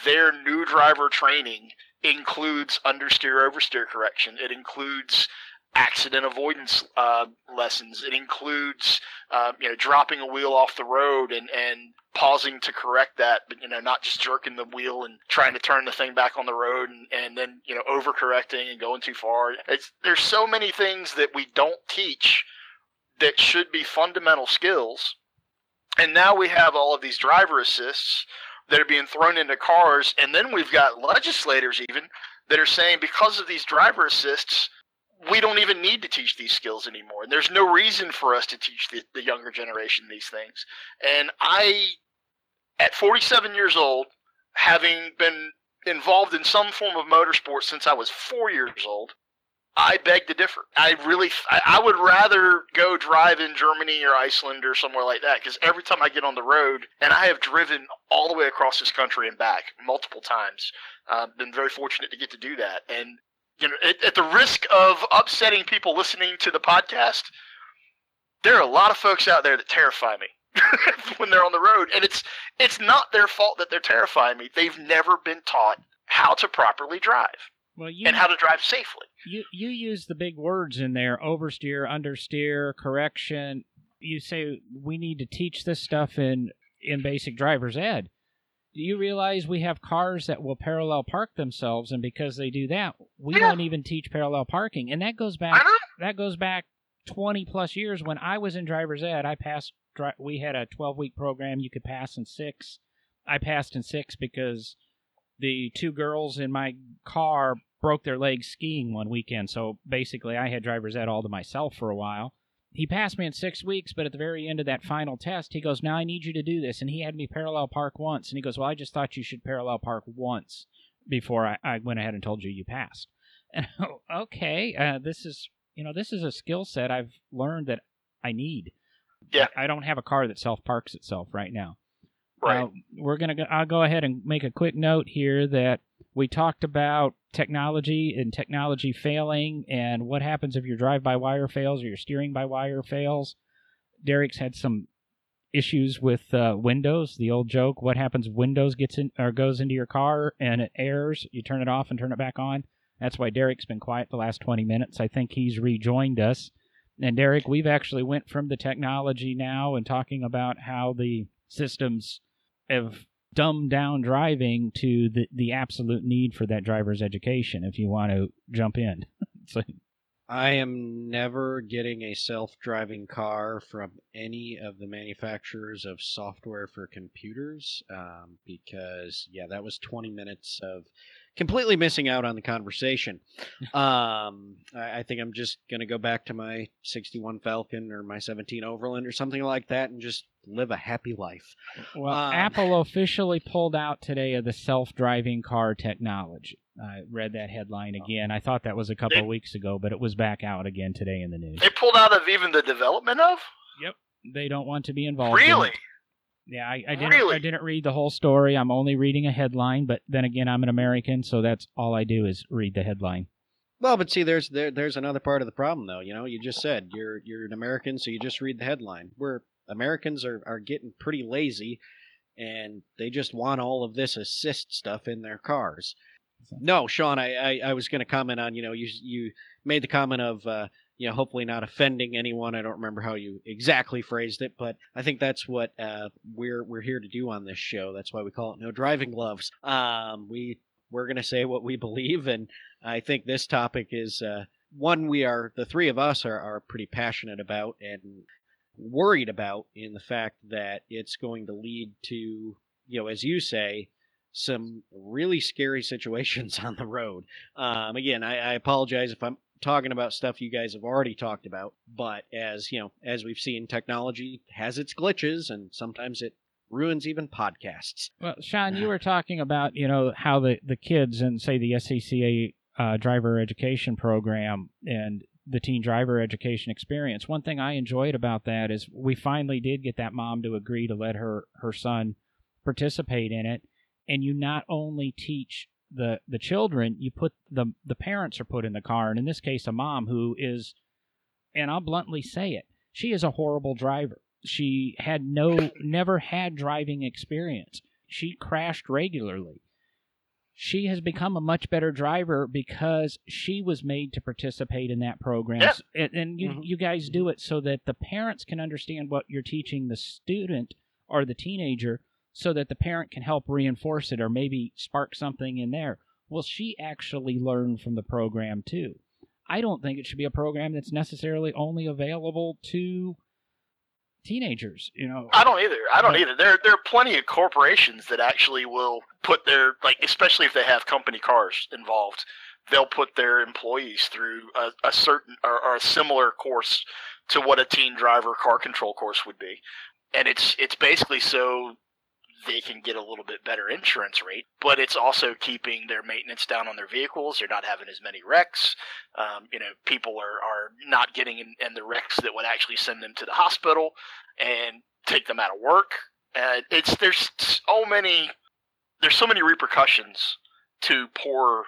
their new driver training includes understeer, oversteer correction. It includes accident avoidance uh, lessons. It includes uh, you know, dropping a wheel off the road and, and pausing to correct that, but, you know, not just jerking the wheel and trying to turn the thing back on the road and, and then, you know, overcorrecting and going too far. It's, there's so many things that we don't teach that should be fundamental skills. And now we have all of these driver assists that are being thrown into cars. And then we've got legislators even that are saying because of these driver assists, we don't even need to teach these skills anymore. And there's no reason for us to teach the, the younger generation these things. And I, at forty-seven years old, having been involved in some form of motorsport since I was four years old, I beg to differ. I really, I, I would rather go drive in Germany or Iceland or somewhere like that, because every time I get on the road, and I have driven all the way across this country and back multiple times, I've uh, been very fortunate to get to do that. And, you know, at, at the risk of upsetting people listening to the podcast, there are a lot of folks out there that terrify me when they're on the road, and it's it's not their fault that they're terrifying me. They've never been taught how to properly drive. Well, you, and how to drive safely. You you use the big words in there, oversteer, understeer, correction. You say we need to teach this stuff in, in basic driver's ed. Do you realize we have cars that will parallel park themselves, and because they do that, we yeah. don't even teach parallel parking. And that goes back uh-huh. that goes back twenty plus years. When I was in driver's ed, I passed we had a twelve-week program you could pass in six. I passed in six because the two girls in my car broke their legs skiing one weekend, so basically I had driver's ed all to myself for a while. He passed me in six weeks, but at the very end of that final test, he goes, now I need you to do this, and he had me parallel park once, and he goes, well, I just thought you should parallel park once before I, I went ahead and told you you passed. And okay, uh, this is, you know, this is a skill set I've learned that I need. Yeah. I, I don't have a car that self-parks itself right now. Right. Uh, we're gonna go, I'll go ahead and make a quick note here that we talked about technology and technology failing and what happens if your drive-by-wire fails or your steering-by-wire fails. Derek's had some issues with uh, Windows, the old joke. What happens if Windows gets in or goes into your car and it errors? You turn it off and turn it back on. That's why Derek's been quiet the last twenty minutes. I think he's rejoined us. And Derek, we've actually went from the technology now and talking about how the systems have dumbed down driving to the, the absolute need for that driver's education, if you want to jump in. Like, I am never getting a self-driving car from any of the manufacturers of software for computers um, because, yeah, that was twenty minutes of completely missing out on the conversation. um, I, I think I'm just going to go back to my sixty-one Falcon or my seventeen Overland or something like that and just live a happy life. Well, um, Apple officially pulled out today of the self-driving car technology. I read that headline again. I thought that was a couple they, of weeks ago, but it was back out again today in the news. They pulled out of even the development of? Yep. They don't want to be involved. Really? In Yeah, I, I didn't. Really? I didn't read the whole story. I'm only reading a headline, but then again, I'm an American, so that's all I do is read the headline. Well, but see, there's there, there's another part of the problem, though. You know, you just said you're you're an American, so you just read the headline. We're Americans are, are getting pretty lazy, and they just want all of this assist stuff in their cars. No, Sean, I, I, I was going to comment on, you know, you you made the comment of. Uh, You know, hopefully not offending anyone. I don't remember how you exactly phrased it, but I think that's what uh, we're we're here to do on this show. That's why we call it No Driving Gloves. Um, we we're gonna say what we believe, and I think this topic is uh, one we are the three of us are, are pretty passionate about and worried about, in the fact that it's going to lead to, you know, as you say, some really scary situations on the road. Um, again, I, I apologize if I'm talking about stuff you guys have already talked about, but as you know, as we've seen, technology has its glitches, and sometimes it ruins even podcasts. Well, Sean, you were talking about, you know, how the, the kids in, say, the S C C A uh, driver education program and the teen driver education experience. One thing I enjoyed about that is we finally did get that mom to agree to let her, her son participate in it, and you not only teach the the children, you put the the parents are put in the car, and in this case a mom who is, and I'll bluntly say it, she is a horrible driver. She had no never had driving experience. She crashed regularly. She has become a much better driver because she was made to participate in that program. Yep. and, and you, mm-hmm. you guys do it so that the parents can understand what you're teaching the student or the teenager, so that the parent can help reinforce it or maybe spark something in there. Well, she actually learned from the program, too. I don't think it should be a program that's necessarily only available to teenagers, you know. I don't either. I don't but, either. There, there are plenty of corporations that actually will put their, like, especially if they have company cars involved, they'll put their employees through a, a certain or, or a similar course to what a teen driver car control course would be. And it's it's basically so they can get a little bit better insurance rate, but it's also keeping their maintenance down on their vehicles. They're not having as many wrecks. Um, you know, people are, are not getting in, in the wrecks that would actually send them to the hospital and take them out of work. Uh, it's there's so many there's so many repercussions to poor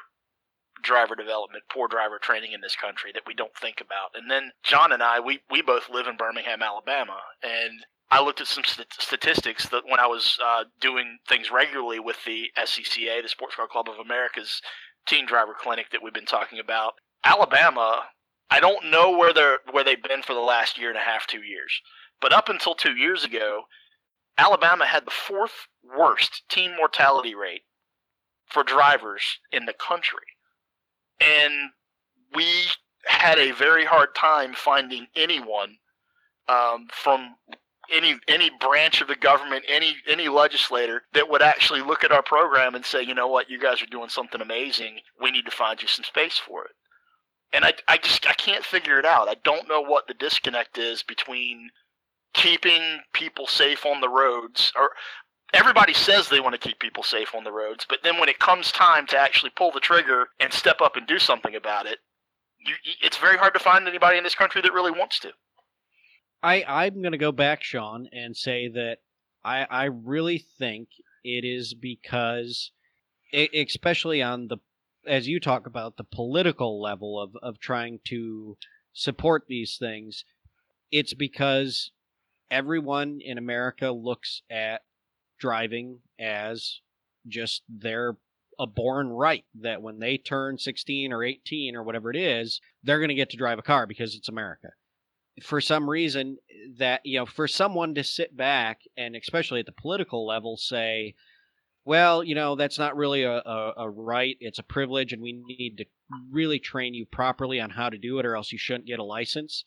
driver development, poor driver training in this country that we don't think about. And then John and I, we, we both live in Birmingham, Alabama, and I looked at some st- statistics that when I was uh, doing things regularly with the S C C A, the Sports Car Club of America's teen driver clinic that we've been talking about. Alabama, I don't know where they're where they've been for the last year and a half, two years, but up until two years ago, Alabama had the fourth worst teen mortality rate for drivers in the country. And we had a very hard time finding anyone um, from any any branch of the government, any any legislator that would actually look at our program and say, you know what, you guys are doing something amazing. We need to find you some space for it. And I, I just I can't figure it out. I don't know what the disconnect is between keeping people safe on the roads, or everybody says they want to keep people safe on the roads, but then when it comes time to actually pull the trigger and step up and do something about it, you, it's very hard to find anybody in this country that really wants to. I, I'm going to go back, Sean, and say that I, I really think it is because, especially on the, as you talk about, the political level of, of trying to support these things, it's because everyone in America looks at driving as just their a born right, that when they turn sixteen or eighteen or whatever it is, they're going to get to drive a car because it's America. For some reason that, you know, for someone to sit back and especially at the political level say, well, you know, that's not really a, a, a right, it's a privilege, and we need to really train you properly on how to do it or else you shouldn't get a license.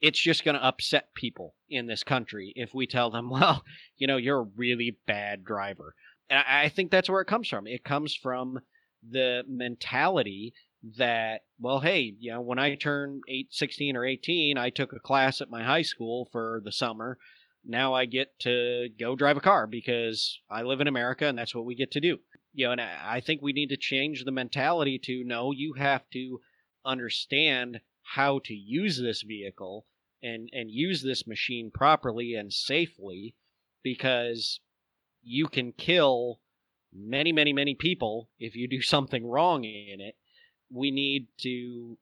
It's just going to upset people in this country if we tell them, well, you know, you're a really bad driver. And I think that's where it comes from. It comes from the mentality that, well, hey, you know, when I turned sixteen or eighteen, I took a class at my high school for the summer. Now I get to go drive a car because I live in America and that's what we get to do. You know, and I think we need to change the mentality to, no, you have to understand how to use this vehicle and, and use this machine properly and safely, because you can kill many, many, many people if you do something wrong in it. We need to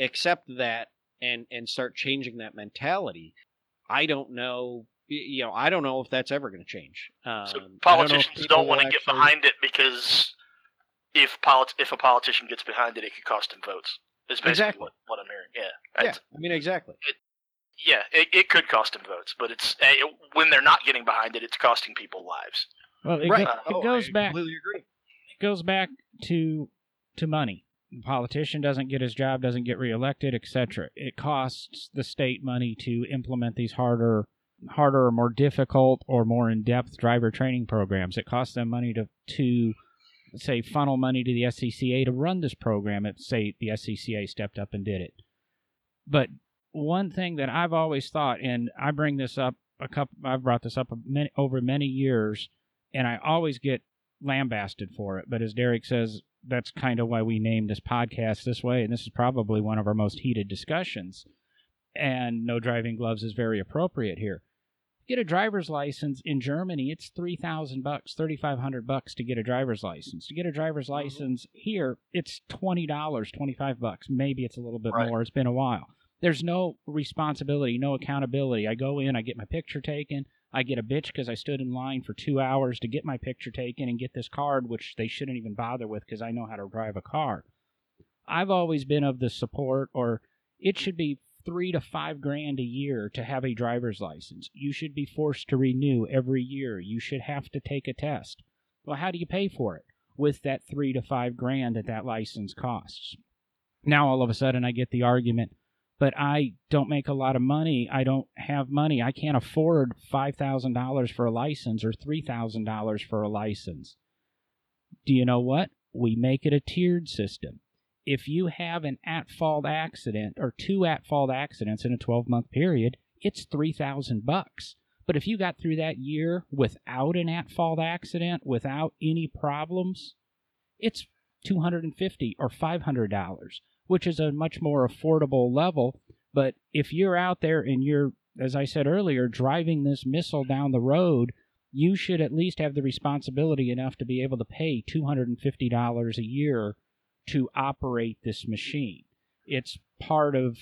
accept that and, and start changing that mentality. I don't know, you know, I don't know if that's ever going to change. Um, so politicians don't, don't want to actually get behind it, because if polit- if a politician gets behind it, it could cost him votes. Is basically exactly. what, what I'm hearing. Yeah. Yeah. I mean, exactly. It, yeah, it, it could cost them votes, but it's it, when they're not getting behind it, it's costing people lives. Well, it, right. go, it oh, goes I back. Completely agree. It goes back to to money. The politician doesn't get his job, doesn't get reelected, et cetera. It costs the state money to implement these harder, harder, or more difficult, or more in-depth driver training programs. It costs them money to to. say, funnel money to the S C C A to run this program if, say, the S C C A stepped up and did it. But one thing that I've always thought, and I bring this up a couple, I've brought this up a many, over many years, and I always get lambasted for it. But as Derek says, that's kind of why we named this podcast this way, and this is probably one of our most heated discussions. And No Driving Gloves is very appropriate here. Get a driver's license in Germany, it's three thousand bucks, thirty-five hundred bucks to get a driver's license. To get a driver's license here, it's twenty dollars, twenty-five bucks. Maybe it's a little bit right. more. It's been a while. There's no responsibility, no accountability. I go in, I get my picture taken. I get a bitch because I stood in line for two hours to get my picture taken and get this card, which they shouldn't even bother with because I know how to drive a car. I've always been of the support, or it should be three to five grand a year to have a driver's license. You should be forced to renew every year. You should have to take a test. Well, how do you pay for it? With that three to five grand that that license costs. Now, all of a sudden, I get the argument, but I don't make a lot of money. I don't have money. I can't afford five thousand dollars for a license or three thousand dollars for a license. Do you know what? We make it a tiered system. If you have an at-fault accident or two at-fault accidents in a twelve-month period, it's three thousand bucks. But if you got through that year without an at-fault accident, without any problems, it's two hundred fifty dollars or five hundred dollars, which is a much more affordable level. But if you're out there and you're, as I said earlier, driving this missile down the road, you should at least have the responsibility enough to be able to pay two hundred fifty dollars a year to operate this machine. It's part of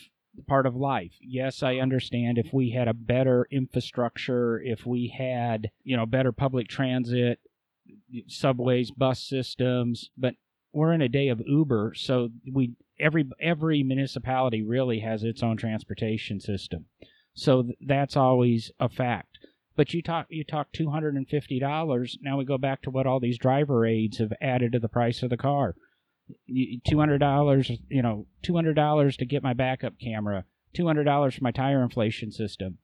part of life. Yes, I understand if we had a better infrastructure, if we had, you know, better public transit, subways, bus systems, but we're in a day of Uber, so we every every municipality really has its own transportation system. So th- that's always a fact. But you talk you talk two hundred fifty dollars, now we go back to what all these driver aids have added to the price of the car. two hundred dollars, you know, two hundred dollars to get my backup camera, two hundred dollars for my tire inflation system,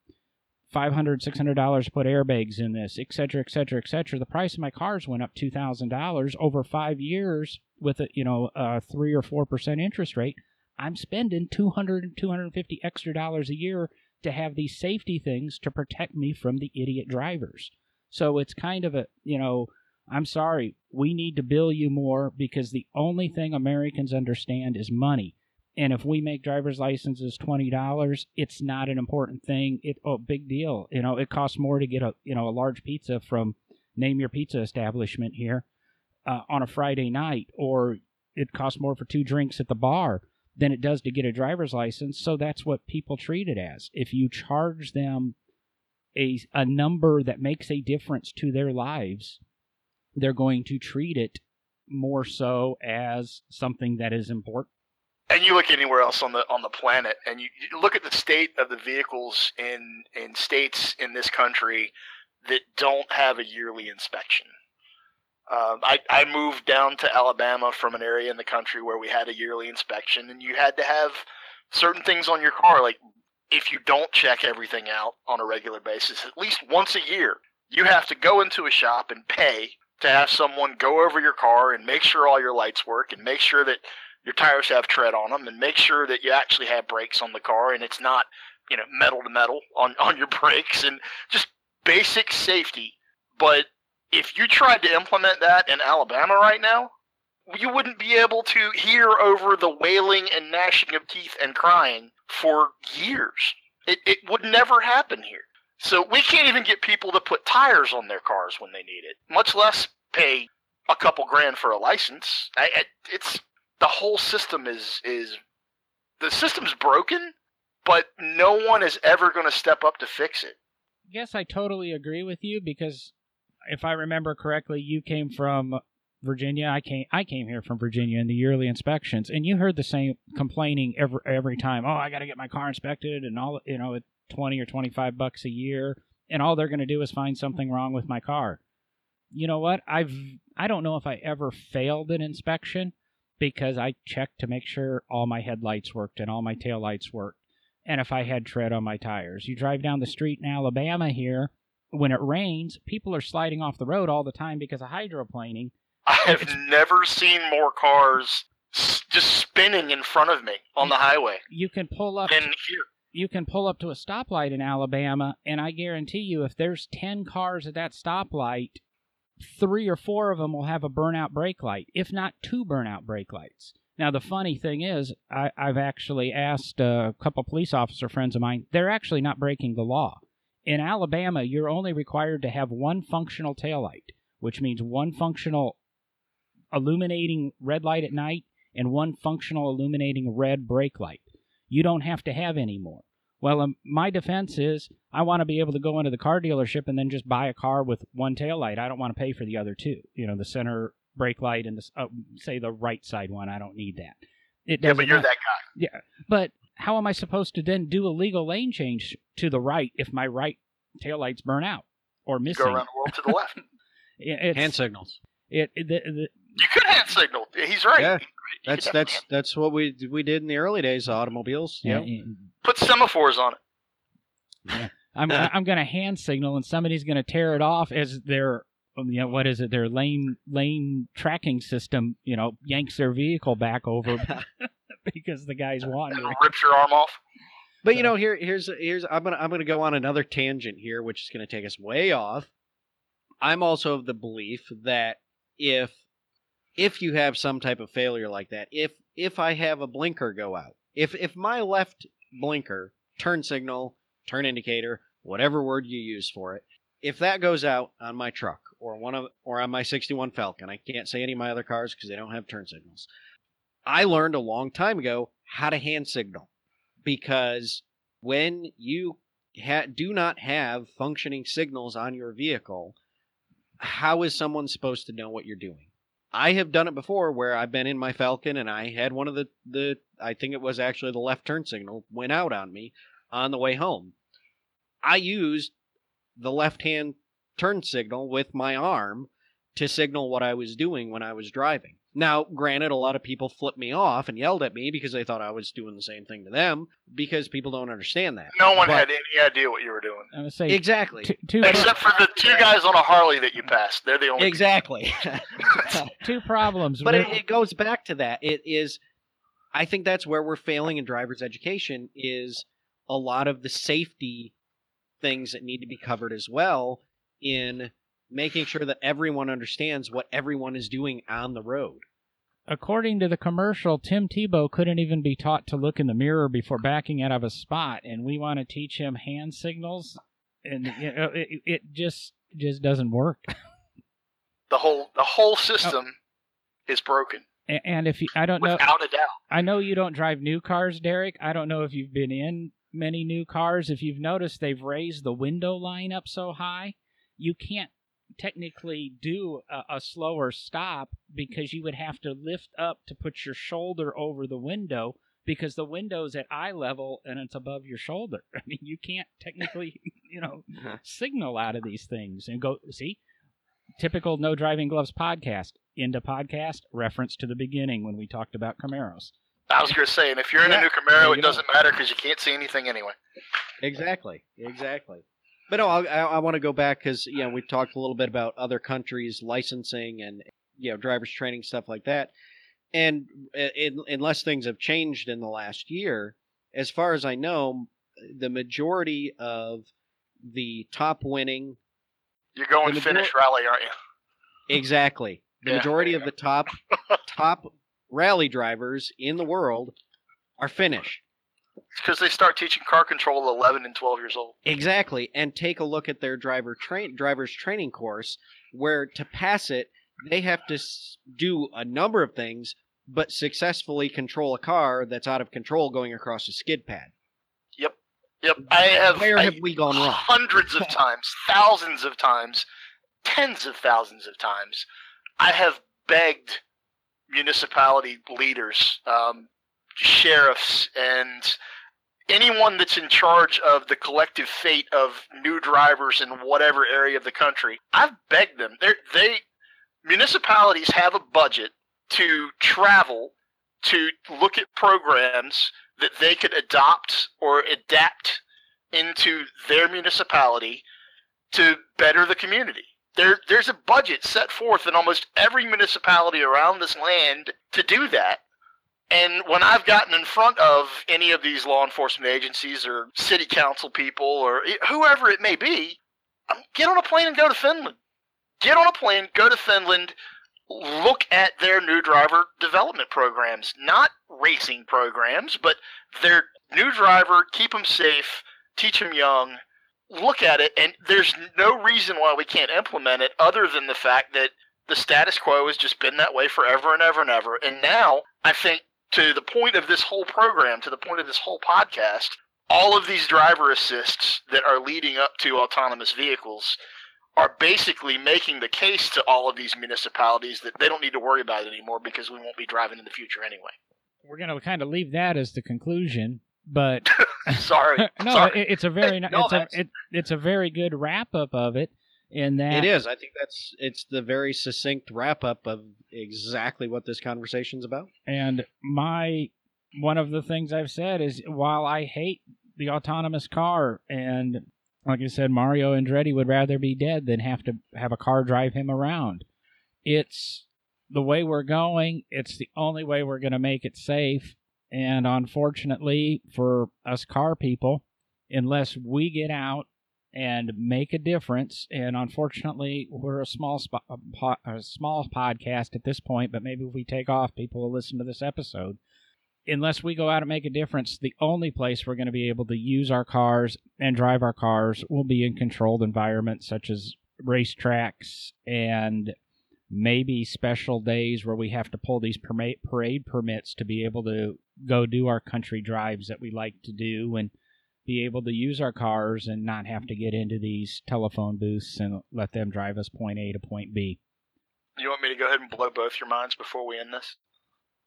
five hundred dollars, six hundred dollars to put airbags in this, et cetera, et cetera, et cetera. The price of my cars went up two thousand dollars over five years with a, you know, a three or four percent interest rate. I'm spending two hundred dollars, two hundred fifty dollars extra dollars a year to have these safety things to protect me from the idiot drivers. So it's kind of a, you know, I'm sorry, we need to bill you more because the only thing Americans understand is money. And if we make driver's licenses twenty dollars, it's not an important thing. It oh, big deal. You know, it costs more to get a, you know, a large pizza from name your pizza establishment here uh, on a Friday night, or it costs more for two drinks at the bar than it does to get a driver's license. So that's what people treat it as. If you charge them a a number that makes a difference to their lives, they're going to treat it more so as something that is important. And you look anywhere else on the on the planet, and you, you look at the state of the vehicles in in states in this country that don't have a yearly inspection. Um, I, I moved down to Alabama from an area in the country where we had a yearly inspection, and you had to have certain things on your car. Like, if you don't check everything out on a regular basis, at least once a year, you have to go into a shop and pay to have someone go over your car and make sure all your lights work and make sure that your tires have tread on them and make sure that you actually have brakes on the car and it's not, you know, metal to metal on, on your brakes and just basic safety. But if you tried to implement that in Alabama right now, you wouldn't be able to hear over the wailing and gnashing of teeth and crying for years. It, it would never happen here. So we can't even get people to put tires on their cars when they need it, much less pay a couple grand for a license. I, I, it's the whole system is is the system's broken, but no one is ever going to step up to fix it. Yes, I totally agree with you because if I remember correctly, you came from Virginia. I came I came here from Virginia in the yearly inspections, and you heard the same complaining every every time. Oh, I got to get my car inspected, and all you know. It, twenty or twenty-five bucks a year, and all they're going to do is find something wrong with my car. You know what? I've I don't know if I ever failed an inspection because I checked to make sure all my headlights worked and all my taillights worked, and if I had tread on my tires. You drive down the street in Alabama here, when it rains, people are sliding off the road all the time because of hydroplaning. I have it's, never seen more cars just spinning in front of me on you, the highway. You can pull up... And here. You can pull up to a stoplight in Alabama, and I guarantee you if there's ten cars at that stoplight, three or four of them will have a burnout brake light, if not two burnout brake lights. Now, the funny thing is, I, I've actually asked a couple police officer friends of mine, they're actually not breaking the law. In Alabama, you're only required to have one functional taillight, which means one functional illuminating red light at night and one functional illuminating red brake light. You don't have to have any more. Well, um, my defense is I want to be able to go into the car dealership and then just buy a car with one taillight. I don't want to pay for the other two. You know, the center brake light and, the, uh, say, the right side one. I don't need that. It yeah, but you're matter. That guy. Yeah, but how am I supposed to then do a legal lane change to the right if my right taillights burn out or missing? You go around the world to the left. It's, hand signals. It, it, the, the, you could hand signal. He's right. Yeah. That's that's that's what we we did in the early days of automobiles. Yeah, yeah. Put semaphores on it. Yeah. I'm I'm going to hand signal, and somebody's going to tear it off as their you know what is it their lane lane tracking system you know yanks their vehicle back over because the guy's wandering. Rips your arm off. But so. you know, here, here's, here's, I'm gonna, I'm gonna go on another tangent here, which is gonna take us way off. I'm also of the belief that if, if you have some type of failure like that, if, if I have a blinker go out, if, if my left blinker, turn signal, turn indicator, whatever word you use for it, if that goes out on my truck or one of, or on my sixty-one Falcon, I can't say any of my other cars because they don't have turn signals. I learned a long time ago how to hand signal, because when you ha- do not have functioning signals on your vehicle, how is someone supposed to know what you're doing? I have done it before where I've been in my Falcon and I had one of the, the I think it was actually the left turn signal went out on me on the way home. I used the left-hand turn signal with my arm to signal what I was doing when I was driving. Now, granted, a lot of people flipped me off and yelled at me because they thought I was doing the same thing to them, because people don't understand that. No one but, had any idea what you were doing. I would say exactly. Two, two Except for the two guys on a Harley that you passed. They're the only Exactly. Two problems. But it, it goes back to that. It is, I think that's where we're failing in driver's education, is a lot of the safety things that need to be covered as well in making sure that everyone understands what everyone is doing on the road. According to the commercial, Tim Tebow couldn't even be taught to look in the mirror before backing out of a spot, and we want to teach him hand signals, and you know, it, it just just doesn't work. The whole the whole system oh. is broken. And if you, I don't know, without a doubt. I know you don't drive new cars, Derek. I don't know if you've been in many new cars. If you've noticed, they've raised the window line up so high, you can't technically do a, a slower stop, because you would have to lift up to put your shoulder over the window, because the window's at eye level and it's above your shoulder. I mean, you can't technically, you know, uh-huh. signal out of these things and go, see, typical No Driving Gloves podcast, end of podcast, reference to the beginning when we talked about Camaros. I was going to say, and if you're in yeah, a new Camaro, it doesn't matter because you can't see anything anyway. Exactly, exactly. But no, I, I want to go back because, you know, we talked a little bit about other countries, licensing and, you know, driver's training, stuff like that. And in, unless things have changed in the last year, as far as I know, the majority of the top winning... You're going major- finish rally, aren't you? Exactly. The yeah, majority of the top top... rally drivers in the world are Finnish. It's because they start teaching car control at eleven and twelve years old. Exactly. And take a look at their driver train driver's training course, where to pass it, they have to do a number of things, but successfully control a car that's out of control going across a skid pad. Yep. Yep. I have, where I, have we gone wrong? Hundreds of times, thousands of times, tens of thousands of times, I have begged municipality leaders, um, sheriffs, and anyone that's in charge of the collective fate of new drivers in whatever area of the country. I've begged them. They're, they municipalities have a budget to travel to look at programs that they could adopt or adapt into their municipality to better the community. There, there's a budget set forth in almost every municipality around this land to do that. And when I've gotten in front of any of these law enforcement agencies or city council people or whoever it may be, get on a plane and go to Finland. Get on a plane, go to Finland, look at their new driver development programs. Not racing programs, but their new driver, keep them safe, teach them young. Look at it, and there's no reason why we can't implement it other than the fact that the status quo has just been that way forever and ever and ever. And now, I think, to the point of this whole program, to the point of this whole podcast, all of these driver assists that are leading up to autonomous vehicles are basically making the case to all of these municipalities that they don't need to worry about it anymore because we won't be driving in the future anyway. We're going to kind of leave that as the conclusion. But sorry, no, sorry. It, it's a very no, it's a it, it's a very good wrap up of it. In that it is, I think that's it's the very succinct wrap up of exactly what this conversation's about. And my one of the things I've said is, while I hate the autonomous car, and like I said, Mario Andretti would rather be dead than have to have a car drive him around. It's the way we're going. It's the only way we're going to make it safe. And unfortunately for us car people, unless we get out and make a difference, and unfortunately we're a small spot, a small podcast at this point, but maybe if we take off, people will listen to this episode. Unless we go out and make a difference, the only place we're going to be able to use our cars and drive our cars will be in controlled environments such as racetracks and maybe special days where we have to pull these parade permits to be able to go do our country drives that we like to do and be able to use our cars and not have to get into these telephone booths and let them drive us point A to point B. You want me to go ahead and blow both your minds before we end this?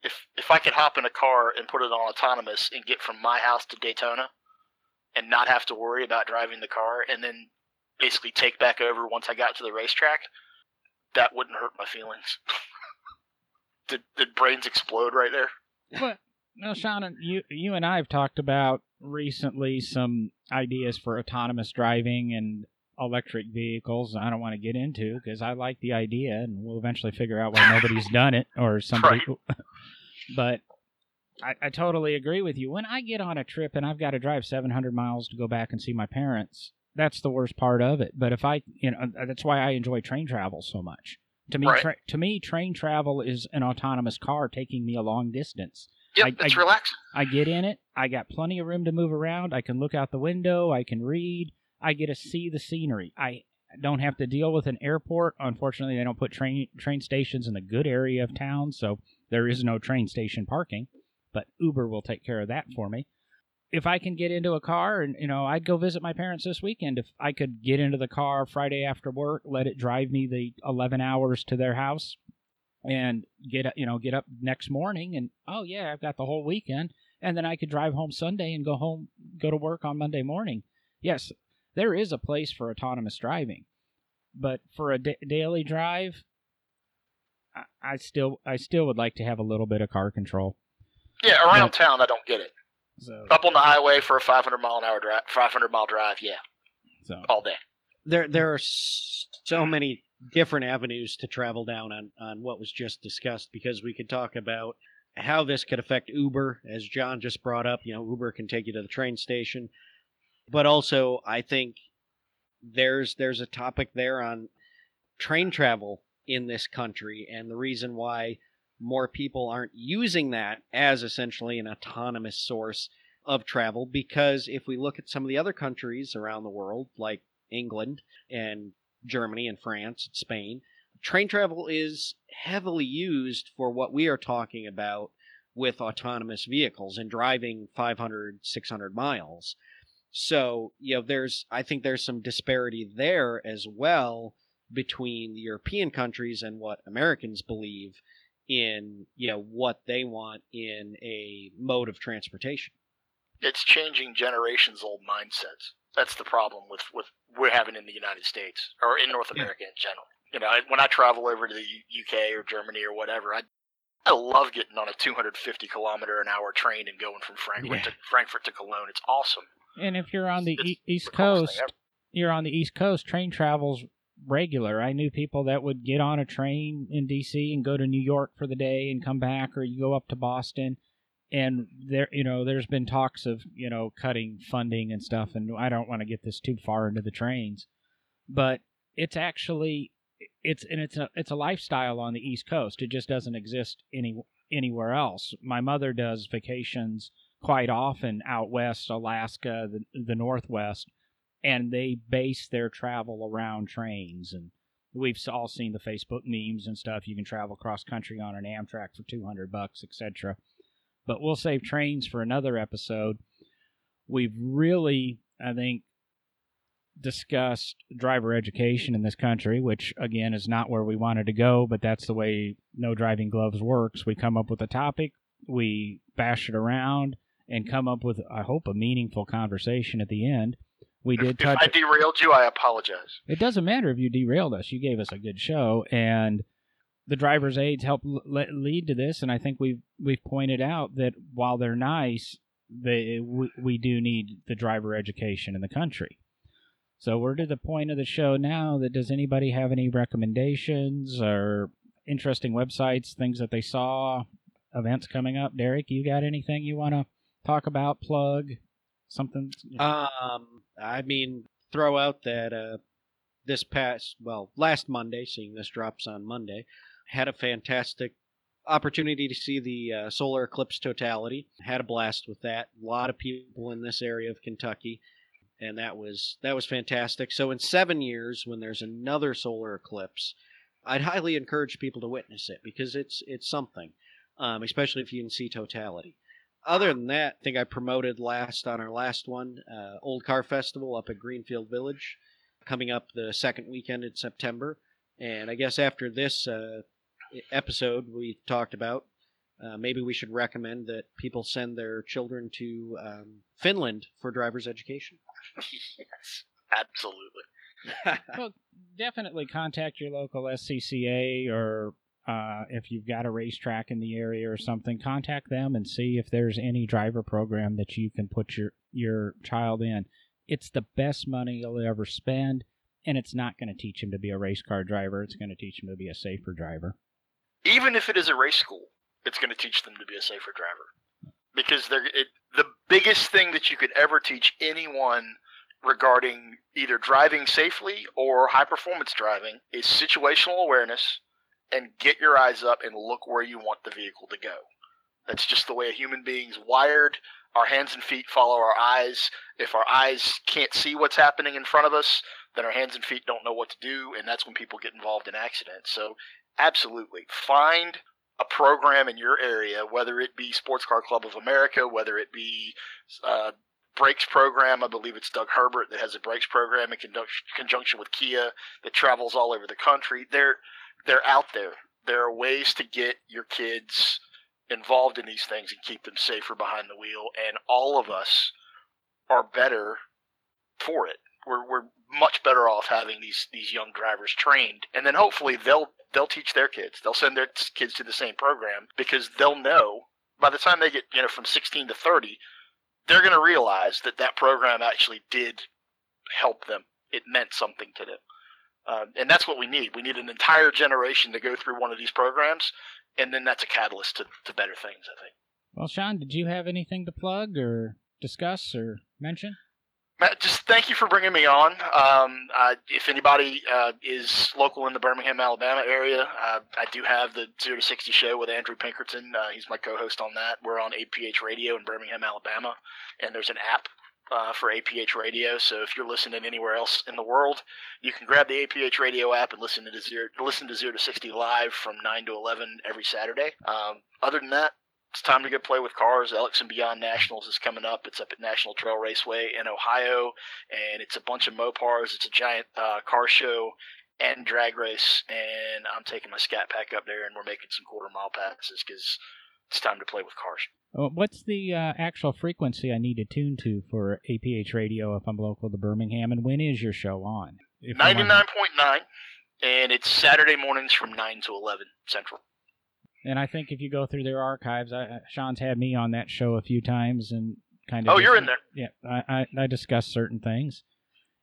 If if I could hop in a car and put it on autonomous and get from my house to Daytona and not have to worry about driving the car and then basically take back over once I got to the racetrack, that wouldn't hurt my feelings. did, did brains explode right there? What? No, Sean, you, you and I have talked about recently some ideas for autonomous driving and electric vehicles I don't want to get into because I like the idea and we'll eventually figure out why nobody's done it or somebody. Right. But I, I totally agree with you. When I get on a trip and I've got to drive seven hundred miles to go back and see my parents, that's the worst part of it. But if I, you know, that's why I enjoy train travel so much. To me, right. tra- to me, train travel is an autonomous car taking me a long distance. Yep, I, it's I, relaxing. I get in it. I got plenty of room to move around. I can look out the window. I can read. I get to see the scenery. I don't have to deal with an airport. Unfortunately, they don't put train train stations in the good area of town, so there is no train station parking. But Uber will take care of that for me. If I can get into a car, and you know, I'd go visit my parents this weekend. If I could get into the car Friday after work, let it drive me the eleven hours to their house, and get you know get up next morning, and oh yeah, I've got the whole weekend, and then I could drive home Sunday and go home, go to work on Monday morning. Yes. There is a place for autonomous driving, but for a da- daily drive, I, I still I still would like to have a little bit of car control. Yeah, around but, town, I don't get it. So, up on the highway for a five hundred mile an hour drive, five hundred mile drive, yeah, so, all day. There, there are so many different avenues to travel down on, on what was just discussed, because we could talk about how this could affect Uber, as John just brought up. You know, Uber can take you to the train station. But also, I think there's there's a topic there on train travel in this country and the reason why more people aren't using that as essentially an autonomous source of travel. Because if we look at some of the other countries around the world, like England and Germany and France and Spain, train travel is heavily used for what we are talking about with autonomous vehicles and driving five hundred, six hundred miles. So, you know, there's, I think there's some disparity there as well between the European countries and what Americans believe in, you know, what they want in a mode of transportation. It's changing generations old mindsets. That's the problem with, with we're having in the United States or in North America in general. You know, when I travel over to the U K or Germany or whatever, I I love getting on a two hundred fifty kilometer an hour train and going from Frankfurt, yeah. to, Frankfurt to Cologne. It's awesome. And if you're on the e- East Coast, you're on the East Coast, train travel's regular. I knew people that would get on a train in D C and go to New York for the day and come back, or you go up to Boston. And there, you know, there's been talks of, you know, cutting funding and stuff. And I don't want to get this too far into the trains, but it's actually, it's, and it's a, it's a lifestyle on the East Coast. It just doesn't exist any, anywhere else. My mother does vacations quite often out west, Alaska, the, the Northwest, and they base their travel around trains. And we've all seen the Facebook memes and stuff. You can travel cross-country on an Amtrak for two hundred bucks, et cetera. But we'll save trains for another episode. We've really, I think, discussed driver education in this country, which, again, is not where we wanted to go, but that's the way No Driving Gloves works. We come up with a topic, we bash it around, and come up with, I hope, a meaningful conversation at the end. We did. If, touch if I derailed you, I apologize. It doesn't matter if you derailed us. You gave us a good show, and the driver's aids help lead to this, and I think we've, we've pointed out that while they're nice, they, we, we do need the driver education in the country. So we're to the point of the show now that does anybody have any recommendations or interesting websites, things that they saw, events coming up. Derek, you got anything you want to talk about, plug, something? You know? Um, I mean, throw out that uh, this past, well, last Monday, seeing this drops on Monday, had a fantastic opportunity to see the uh, solar eclipse totality. Had a blast with that. A lot of people in this area of Kentucky, and that was that was fantastic. So in seven years, when there's another solar eclipse, I'd highly encourage people to witness it because it's it's something, um, especially if you can see totality. Other than that, I think I promoted last on our last one, uh, Old Car Festival up at Greenfield Village, coming up the second weekend in September. And I guess after this uh, episode we talked about, uh, maybe we should recommend that people send their children to um, Finland for driver's education. Yes, absolutely. Well, definitely contact your local S C C A, or uh, if you've got a racetrack in the area or something, contact them and see if there's any driver program that you can put your, your child in. It's the best money you'll ever spend, and it's not going to teach him to be a race car driver. It's going to teach him to be a safer driver. Even if it is a race school, it's going to teach them to be a safer driver. Because they're, it, the biggest thing that you could ever teach anyone regarding either driving safely or high-performance driving is situational awareness and get your eyes up and look where you want the vehicle to go. That's just the way a human being's wired. Our hands and feet follow our eyes. If our eyes can't see what's happening in front of us, then our hands and feet don't know what to do, and that's when people get involved in accidents. So absolutely, find a program in your area, whether it be Sports Car Club of America, whether it be uh, brakes program. I believe it's Doug Herbert that has a brakes program in conjunction with Kia that travels all over the country. They're, they're out there. There are ways to get your kids involved in these things and keep them safer behind the wheel, and all of us are better for it. We're we're much better off having these, these young drivers trained, and then hopefully they'll they'll teach their kids. They'll send their kids to the same program because they'll know by the time they get, you know, from sixteen to thirty, they're going to realize that that program actually did help them. It meant something to them, uh, and that's what we need. We need an entire generation to go through one of these programs, and then that's a catalyst to, to better things, I think. Well, Sean, did you have anything to plug or discuss or mention? Matt, just thank you for bringing me on. Um, I, if anybody uh, is local in the Birmingham, Alabama area, uh, I do have the zero to sixty show with Andrew Pinkerton. Uh, he's my co-host on that. We're on A P H Radio in Birmingham, Alabama, and there's an app uh, for A P H Radio. So if you're listening anywhere else in the world, you can grab the A P H Radio app and listen to the zero, listen to zero to sixty live from nine to eleven every Saturday. Um, other than that, it's time to go play with cars. Alex and Beyond Nationals is coming up. It's up at National Trail Raceway in Ohio, and it's a bunch of Mopars. It's a giant uh, car show and drag race, and I'm taking my Scat Pack up there, and we're making some quarter-mile passes because it's time to play with cars. What's the uh, actual frequency I need to tune to for A P H Radio if I'm local to Birmingham, and when is your show on? ninety-nine point nine, and it's Saturday mornings from nine to eleven Central. And I think if you go through their archives, I, Sean's had me on that show a few times and kind of... Oh, you're in there. Yeah, I, I, I discuss certain things.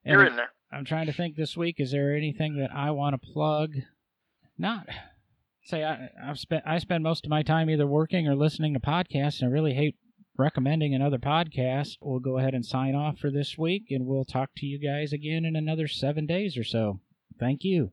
And you're in there. I'm trying to think this week, is there anything that I want to plug? Not. Say, I I've spent, I spend most of my time either working or listening to podcasts, and I really hate recommending another podcast. We'll go ahead and sign off for this week, and we'll talk to you guys again in another seven days or so. Thank you.